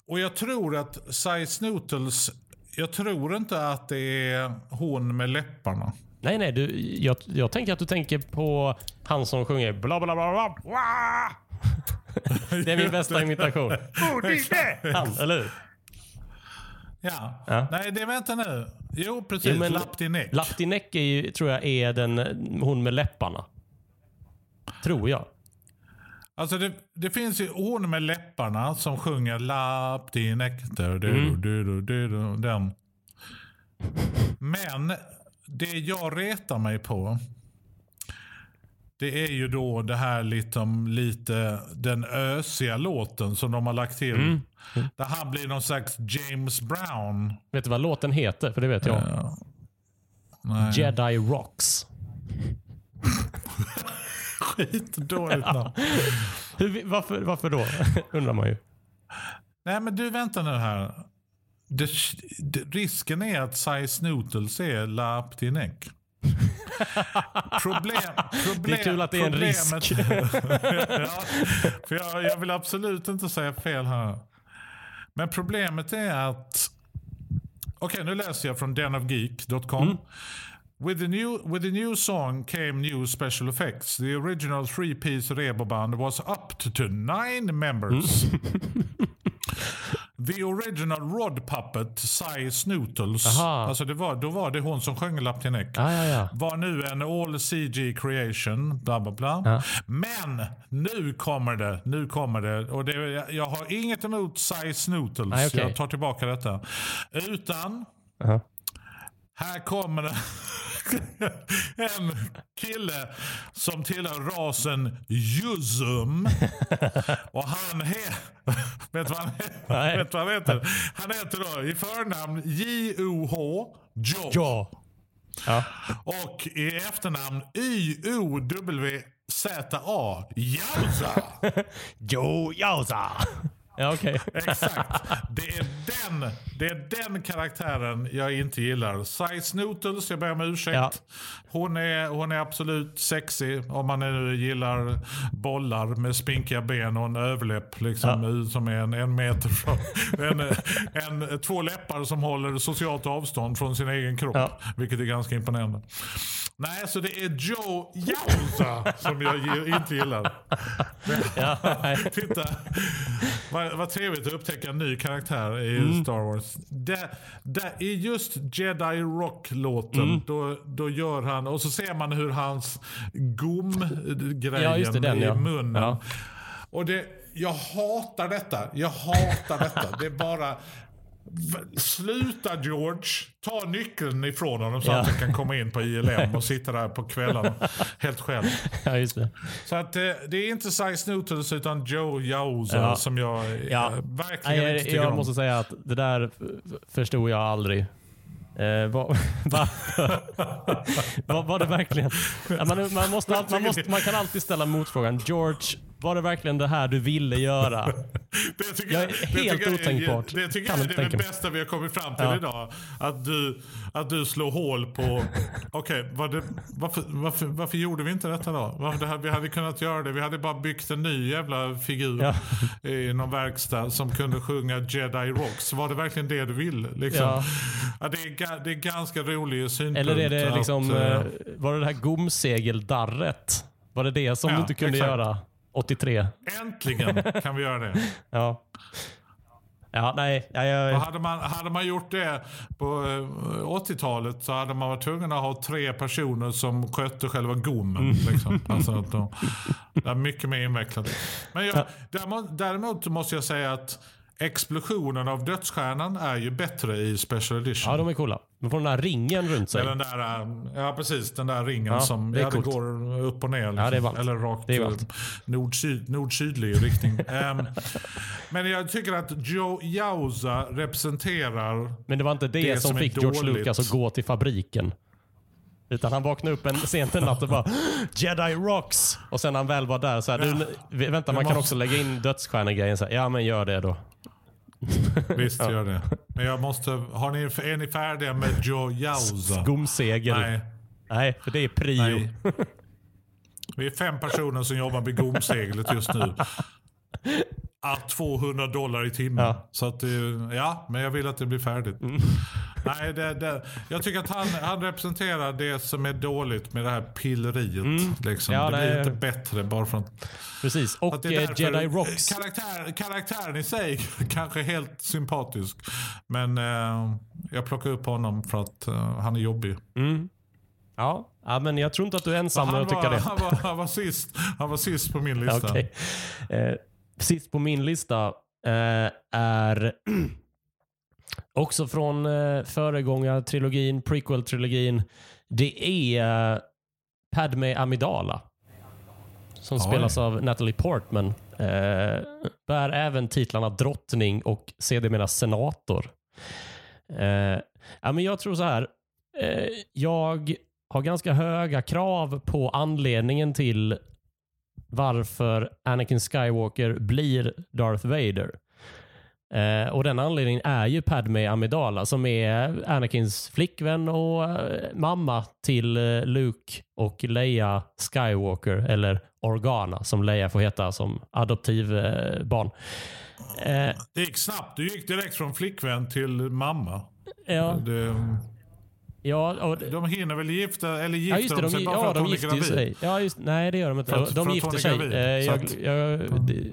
och jag tror att Sai Snootles, jag tror inte att det är hon med läpparna. Nej, jag tänker att du tänker på han som sjunger bla bla bla bla. Det är min bästa imitation. Han, eller hur? Ja. Nej, det väntar nu. Jo, precis. Ja, Laptinek är ju, tror jag, är hon med läpparna. Tror jag. Alltså det finns ju hon med läpparna som sjunger Laptinek. Den. Men det jag retar mig på, det är ju då det här lite den ösiga låten som de har lagt till. Där han blir någon slags James Brown. Vet du vad låten heter? För det vet jag. Nej. Jedi Rocks. Skitdåligt namn. Varför då? Undrar man ju. Nej, men du, vänta nu här. Risken är att Sai Snootles är Laptinek. Problem, det är kul att det är en risk. För jag vill absolut inte säga fel här. Men problemet är att... Okej, nu läser jag från denofgeek.com. With the new song came new special effects. The original three-piece Reboband was up to 9 members. The original rod puppet Sai Snootles, alltså då var det hon som sjöng Laptinek, var nu en all CG creation, bla bla bla. Men nu kommer det, och det, jag har inget emot Sai Snootles, okay. Jag tar tillbaka detta, utan här kommer det en kille som tillhör rasen Yuzum, och han vet vad han heter? Han heter då i förnamn J-O-H, Joe. Ja. Och i efternamn Y-O-W Z-A. Jausa. Jo, Jausa. Ja, okej. Okay. Exakt. Det är den karaktären jag inte gillar. Size Noodles, jag ber om ursäkt. Ja. Hon är absolut sexy om man nu gillar bollar med spinkiga ben och en överläpp liksom, ja, som är en meter från två läppar som håller socialt avstånd från sin egen kropp, ja, vilket är ganska imponerande. Nej, så det är Joe Jausa som jag inte gillar. Ja, titta. Vad trevligt att upptäcka en ny karaktär i Star Wars. Det är just Jedi Rock-låten. Då gör han, och så ser man hur hans gomgrejen i munnen. Ja. Och det, jag hatar detta. Det är bara... Sluta, George. Ta nyckeln ifrån honom så att han kan komma in på ILM och sitta där på kvällen helt själv. Ja, just det. Så att det är inte Size Noodles utan Joe Jauza som jag verkligen inte tycker om. Jag måste säga att det där förstod jag aldrig. Var det verkligen? Man kan alltid ställa motfrågan. George, var det verkligen det här du ville göra? Det är helt otänkbart. Det tycker jag är det bästa vi har kommit fram till idag. Att du slår hål på... Varför gjorde vi inte detta då? Vi hade kunnat göra det. Vi hade bara byggt en ny jävla figur i någon verkstad som kunde sjunga Jedi Rocks. Var det verkligen det du ville? Liksom? Ja. Det är ganska rolig synpunkt. Eller är det liksom... var det här gomsegeldarret? Var det det som du inte kunde göra? 83. Äntligen kan vi göra det. Ja. Ja, nej. Jag... Hade man gjort det på 80-talet så hade man varit tvungen att ha 3 personer som skötte själva gommen. Liksom. Alltså att det är mycket mer invecklat. Men däremot måste jag säga att explosionen av dödsstjärnan är ju bättre i Special Edition. Ja, de är coola. De får den där ringen runt sig. Eller den där ringen som går upp och ner. Liksom. Ja, det är ballt. Eller rakt nord-sydlig riktning. Men jag tycker att Joe Jauza representerar... Men det var inte det som fick George Lucas att gå till fabriken. Utan han vaknade upp sent en natt och bara Jedi Rocks! Och sen han väl var där så här, man kan också lägga in dödsstjärnegrejen så här, ja men gör det då. Visst, gör det. Men jag måste, är ni färdiga med Joe Jauza? Gomsegel. Nej, för det är prio. Vi är 5 personer som jobbar med gomseglet just nu. $200 i timmen. Ja. Så att men jag vill att det blir färdigt. Nej, jag tycker att han representerar det som är dåligt med det här pilleriet. Liksom. Ja, det blir inte bättre bara från... Precis, och Jedi Rocks. Karaktären i sig kanske är helt sympatisk. Men jag plockar upp honom för att han är jobbig. Mm. Ja, men jag tror inte att du är ensam med att tycka det. Han var sist på min lista. Okay. Sist på min lista är också från föregångartrilogin, prequel-trilogin. Det är Padme Amidala som spelas av Natalie Portman. Bär även titlarna drottning och sedermera senator. Men jag tror så här. Jag har ganska höga krav på anledningen till varför Anakin Skywalker blir Darth Vader. Och den anledningen är ju Padme Amidala som är Anakins flickvän och mamma till Luke och Leia Skywalker, eller Organa som Leia får heta som adoptivbarn. Det gick snabbt. Du gick direkt från flickvän till mamma. Ja. De hinner väl gifta eller gifter sig. Ja, just, nej, det gör de inte. De gifter sig.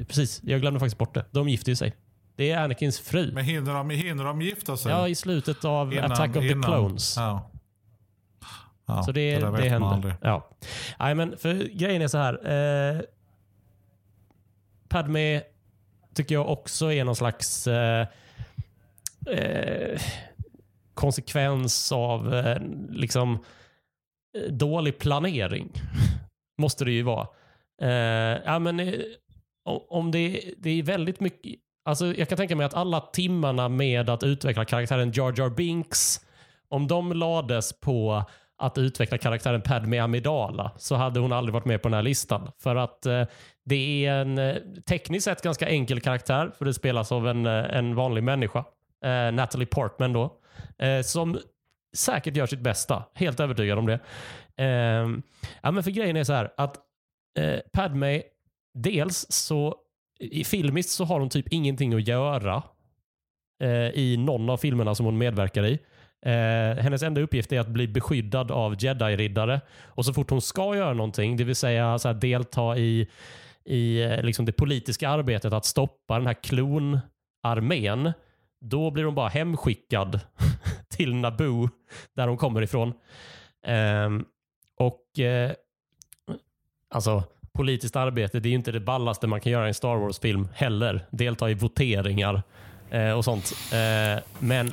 Precis, jag glömde faktiskt bort det. De gifter sig. Det är Anakins fru. Men hinner de gifta sig? Ja, i slutet av Attack of the Clones. Ja. Ja, så det händer. Ja. Nej, men för grejen är så här. Padme tycker jag också är någon slags konsekvens av liksom dålig planering. Måste det ju vara. Om det är väldigt mycket... Alltså, jag kan tänka mig att alla timmarna med att utveckla karaktären Jar Jar Binks, om de lades på att utveckla karaktären Padme Amidala, så hade hon aldrig varit med på den här listan. För att det är en tekniskt sett ganska enkel karaktär, för det spelas av en vanlig människa, Natalie Portman då, som säkert gör sitt bästa, helt övertygad om det. Ja, men för grejen är så här att Padme, dels så i filmiskt så har hon typ ingenting att göra i någon av filmerna som hon medverkar i. Hennes enda uppgift är att bli beskyddad av Jedi-riddare, och så fort hon ska göra någonting, det vill säga så här, delta i liksom det politiska arbetet att stoppa den här klonarmén, då blir hon bara hemskickad till Naboo där hon kommer ifrån. Alltså politiskt arbete, det är ju inte det ballaste man kan göra i en Star Wars-film heller, delta i voteringar och sånt. Men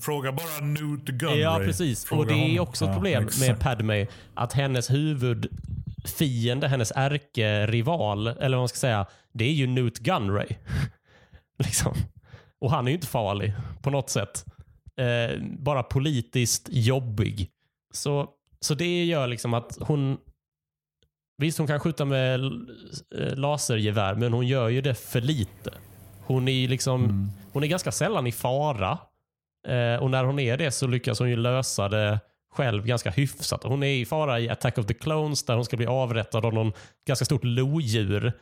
fråga bara Nute Gunray. Ja, precis. Fråga och det är också ett problem med Padme, att hennes huvudfiende, hennes ärkerival, eller vad man ska säga, det är ju Nute Gunray. Liksom. Och han är ju inte farlig på något sätt. Bara politiskt jobbig. Så det gör liksom att hon, visst hon kan skjuta med lasergevär, men hon gör ju det för lite. Hon är liksom, hon är ganska sällan i fara. Och när hon är det så lyckas hon ju lösa det själv ganska hyfsat. Hon är i fara i Attack of the Clones, där hon ska bli avrättad av någon ganska stort lodjur.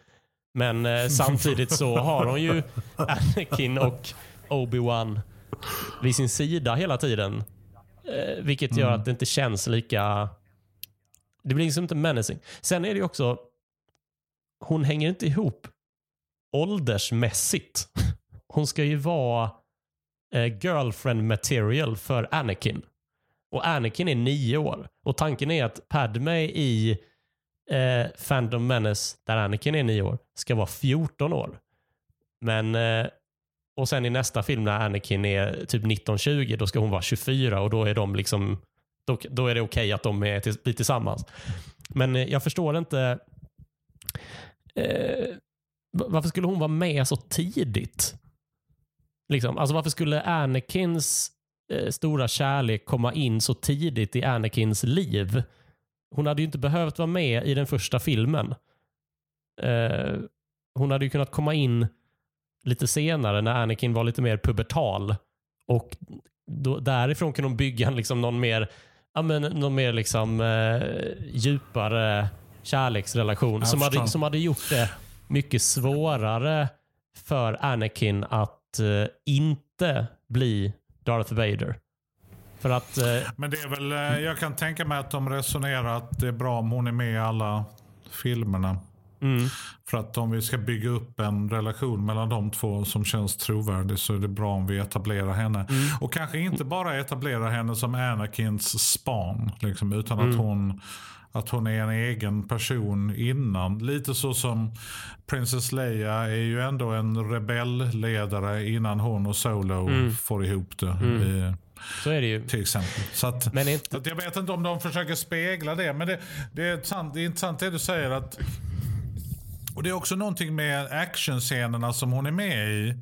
Men samtidigt så har hon ju Anakin och Obi-Wan vid sin sida hela tiden. Vilket gör att det inte känns lika, det blir liksom inte menacing. Sen är det ju också, hon hänger inte ihop åldersmässigt. Hon ska ju vara girlfriend material för Anakin. Och Anakin är 9 år. Och tanken är att Padme i Phantom Menace, där Anakin är 9 år, ska vara 14 år. Men och sen i nästa film när Anakin är typ 19-20, då ska hon vara 24, och då är de liksom, då är det okej att de är blir tillsammans. Men jag förstår inte varför skulle hon vara med så tidigt? Liksom, alltså varför skulle Anakins stora kärlek komma in så tidigt i Anakins liv? Hon hade ju inte behövt vara med i den första filmen. Hon hade ju kunnat komma in lite senare när Anakin var lite mer pubertal, och då, därifrån kunde hon bygga liksom någon mer liksom djupare kärleksrelation som hade gjort det mycket svårare för Anakin att inte bli Darth Vader. För att, men det är väl, jag kan tänka mig att de resonerar att det är bra om hon är med i alla filmerna. För att om vi ska bygga upp en relation mellan de två som känns trovärdig, så är det bra om vi etablerar henne. Och kanske inte bara etablera henne som Anakins span liksom, utan att hon är en egen person innan. Lite så som Princess Leia är ju ändå en rebellledare innan hon och Solo får ihop det. Så är det ju. Till exempel. Så att, men inte, att jag vet inte om de försöker spegla det, men det är sant, det är intressant det du säger att. Och det är också någonting med actionscenerna som hon är med i.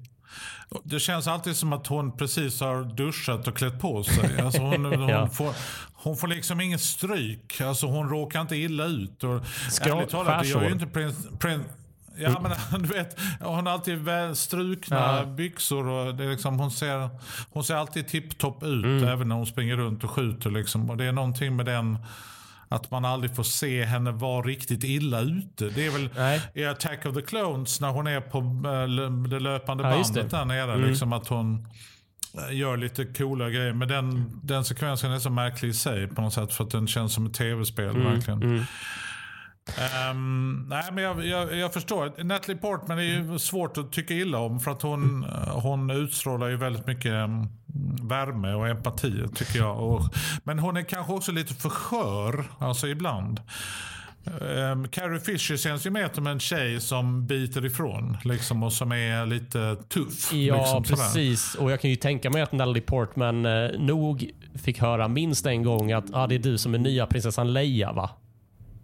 Det känns alltid som att hon precis har duschat och klätt på sig. Alltså hon hon får liksom ingen stryk. Alltså hon råkar inte illa ut. Och ärligt talat, det gör ju inte ja, men du vet, hon har alltid strukna byxor, och det är liksom, hon ser alltid tipptopp ut även när hon springer runt och skjuter liksom. Och det är någonting med den, att man aldrig får se henne vara riktigt illa ute. Det är väl i Attack of the Clones när hon är på det löpande bandet där nere, liksom att hon gör lite coola grejer. Men den sekvensen är så märklig i sig på något sätt, för att den känns som ett tv-spel verkligen. Nej, men jag förstår. Natalie Portman är ju svårt att tycka illa om, för att hon utstrålar ju väldigt mycket värme och empati, tycker jag. Men hon är kanske också lite för skör, alltså ibland. Carrie Fisher känns ju med som en tjej som biter ifrån liksom, och som är lite tuff. Ja, liksom, precis. Och jag kan ju tänka mig att Natalie Portman nog fick höra minst en gång att det är du som är nya prinsessan Leia, va?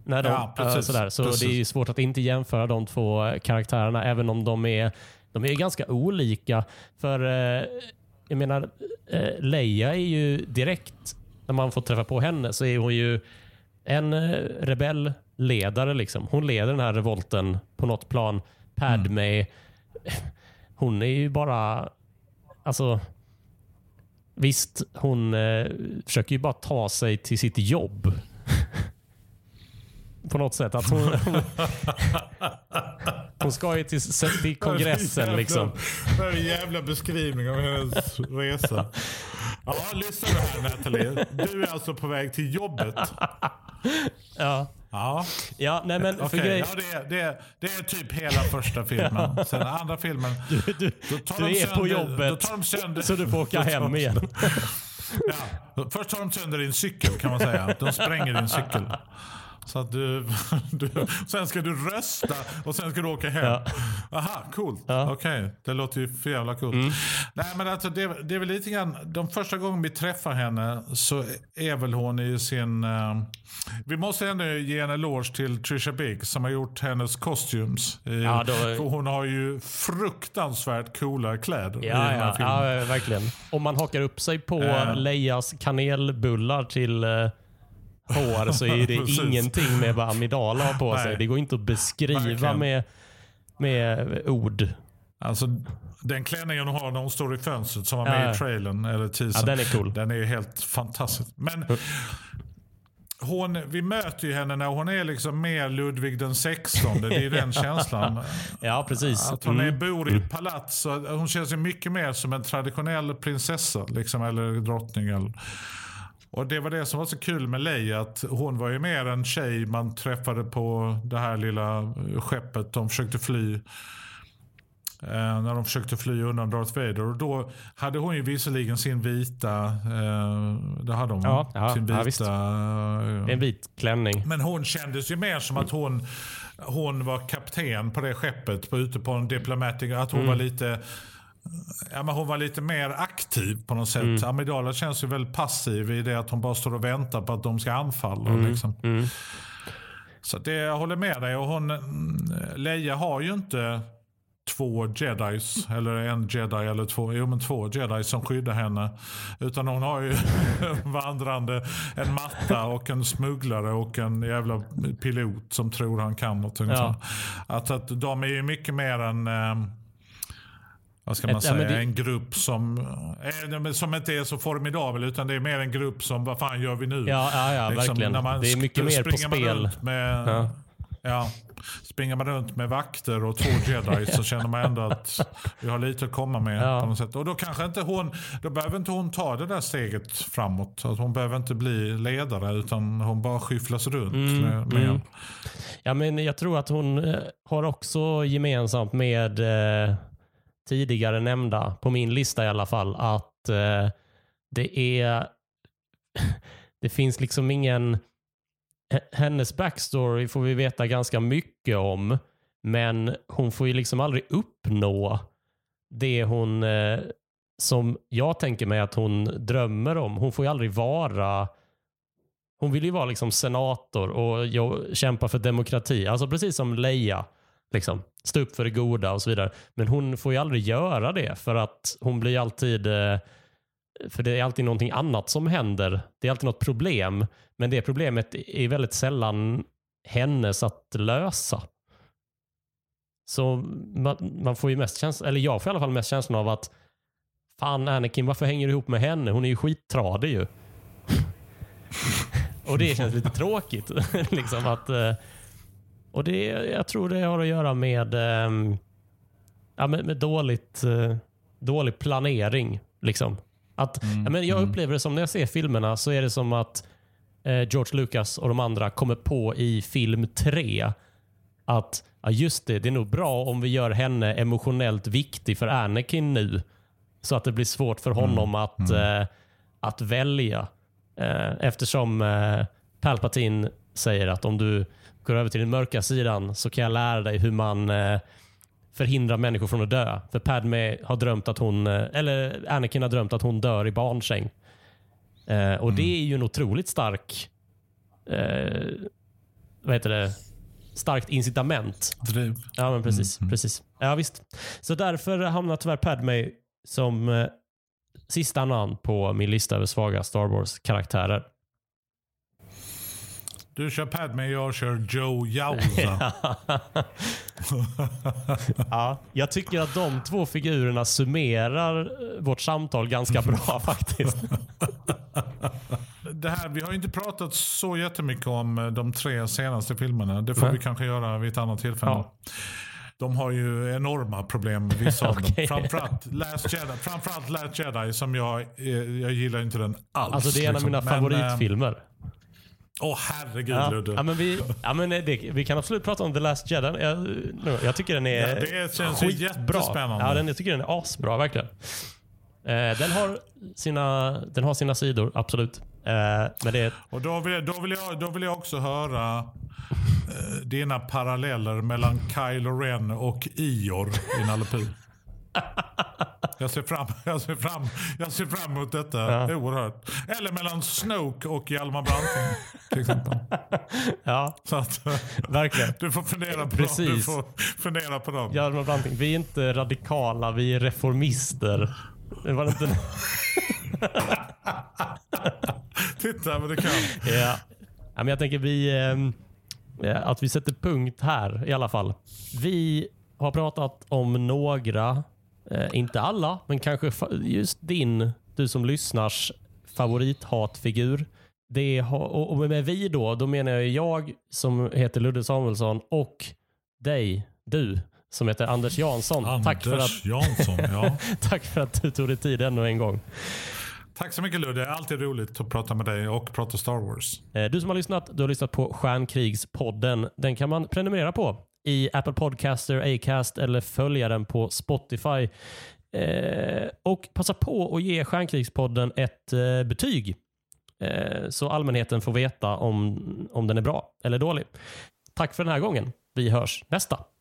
När de, sådär. Så precis. Det är ju svårt att inte jämföra de två karaktärerna, även om de är ganska olika. För jag menar, Leia är ju direkt när man får träffa på henne så är hon ju en rebellledare liksom. Hon leder den här revolten på något plan. Padme, hon är ju bara, alltså visst, hon försöker ju bara ta sig till sitt jobb. På något sätt att hon ska ju till kongressen liksom. Det är en jävla beskrivning av hennes resa. Ja, lyssna här Nathalie. Du är alltså på väg till jobbet. Ja. Ja. Ja, nej men okay. Det är typ hela första filmen. Sen andra filmen. Du är på jobbet. Så du får åka hem igen. Ja, först tar de sönder din cykel kan man säga. De spränger din cykel. Så att du sen ska du rösta och sen ska du åka hem. Ja. Aha, coolt. Ja. Okej, det låter ju för jävla coolt. Mm. Nej men alltså det är väl lite grann, de första gången vi träffar henne så är väl hon i sin vi måste ändå ge en eloge till Trisha Biggs som har gjort hennes kostyms. Ja, för hon har ju fruktansvärt coola kläder i den här filmen. Ja, verkligen. Om man hakar upp sig på Leias kanelbullar till hår så är det ingenting med vad amidala har på sig. Det går inte att beskriva med ord. Alltså den klänningen hon har när hon står i fönstret som var med i trailern eller teasern. Ja, den är cool. Den är helt fantastisk. Men vi möter ju henne när hon är liksom med Ludvig den 16. Det är den känslan. Ja, precis. Att hon bor i ett palats. Hon känns ju mycket mer som en traditionell prinsessa liksom, eller drottning eller. Och det var det som var så kul med Leia, att hon var ju mer en tjej man träffade på det här lilla skeppet. De försökte fly när de försökte fly undan Darth Vader. Och då hade hon ju visserligen sin vita det hade hon, sin vita en vit klänning. Men hon kändes ju mer som att hon var kapten på det skeppet ute på en diplomatic, att hon var lite. Ja, men hon var lite mer aktiv på något sätt. Amidala känns ju väldigt passiv i det att hon bara står och väntar på att de ska anfalla liksom. Så det, jag håller med dig. Och Leia har ju inte två jedis eller en jedi eller två jedi som skyddar henne, utan hon har ju vandrande en matta och en smugglare och en jävla pilot som tror han kan något sånt. Att de är ju mycket mer en vad ska man säga, en grupp som inte är så formidabel, utan det är mer en grupp som, vad fan gör vi nu? Ja, liksom, verkligen. Det är mycket mer på spel. Springer man runt med vakter och två jedi så känner man ändå att vi har lite att komma med på något sätt. Och då kanske inte då behöver inte hon ta det där steget framåt. Att hon behöver inte bli ledare, utan hon bara skyfflas runt. Ja, men jag tror att hon har också gemensamt med tidigare nämnda, på min lista i alla fall, att det finns liksom ingen, hennes backstory får vi veta ganska mycket om, men hon får ju liksom aldrig uppnå det hon som jag tänker mig att hon drömmer om. Hon får ju aldrig vara, hon vill ju vara liksom senator och kämpa för demokrati, alltså precis som Leia liksom, stå upp för det goda och så vidare. Men hon får ju aldrig göra det, för att hon blir alltid, för det är alltid någonting annat som händer. Det är alltid något problem, men det problemet är väldigt sällan hennes att lösa. Så man får ju mest känslan, eller jag får i alla fall mest känslan av att fan Anakin, varför hänger du ihop med henne? Hon är ju skittradig ju. Och det känns lite tråkigt liksom att och det, jag tror det har att göra med dålig planering. Liksom. Att, jag upplever det som, när jag ser filmerna så är det som att George Lucas och de andra kommer på i film 3 att det är nog bra om vi gör henne emotionellt viktig för Anakin nu. Så att det blir svårt för honom att välja. Eftersom Palpatine säger att om du går över till den mörka sidan så kan jag lära dig hur man förhindrar människor från att dö. För Padme har drömt att Anakin har drömt att hon dör i barnsäng. Och det är ju en otroligt stark starkt incitament. Driv. Ja, men precis. Ja, visst. Så därför hamnar tyvärr Padme som sista namn på min lista över svaga Star Wars-karaktärer. Du kör Padme, jag kör Joe Yauza. Ja, jag tycker att de två figurerna summerar vårt samtal ganska bra faktiskt. Det här, vi har ju inte pratat så jättemycket om de tre senaste filmerna. Det får vi kanske göra vid ett annat tillfälle. Ja. De har ju enorma problem med vissa av dem. Framförallt Last Jedi, som jag gillar inte den alls. Alltså det är en av mina favoritfilmer. Åh herregud, Ludde. Vi kan absolut prata om The Last Jedi. Jag tycker den är skitbra. Ja, jag tycker den är asbra, verkligen. Den har sina sidor, absolut. Men det är... Och då vill jag också höra dina paralleller mellan Kylo Ren och Ior i Nalepy. Jag ser fram emot detta oerhört. Eller mellan Snoke och Hjalmar Branting till exempel. Ja. Så att, verkligen. Du får fundera på dem. Hjalmar Branting, vi är inte radikala, vi är reformister. Det var inte. Titta vad det kan. Ja, men jag tänker att vi sätter punkt här i alla fall. Vi har pratat om några, inte alla, men kanske just du som lyssnars favorithatfigur. Och med vi då menar jag som heter Ludde Samuelsson och dig, du som heter Anders Jansson. Tack för att du tog dig tid ännu en gång. Tack så mycket, Ludde. Det är alltid roligt att prata med dig och prata Star Wars. Du som har lyssnat, du har lyssnat på Stjärnkrigspodden. Den kan man prenumerera på i Apple Podcaster, Acast eller följa den på Spotify. Och passa på att ge Stjärnkrigspodden ett betyg så allmänheten får veta om den är bra eller dålig. Tack för den här gången. Vi hörs nästa.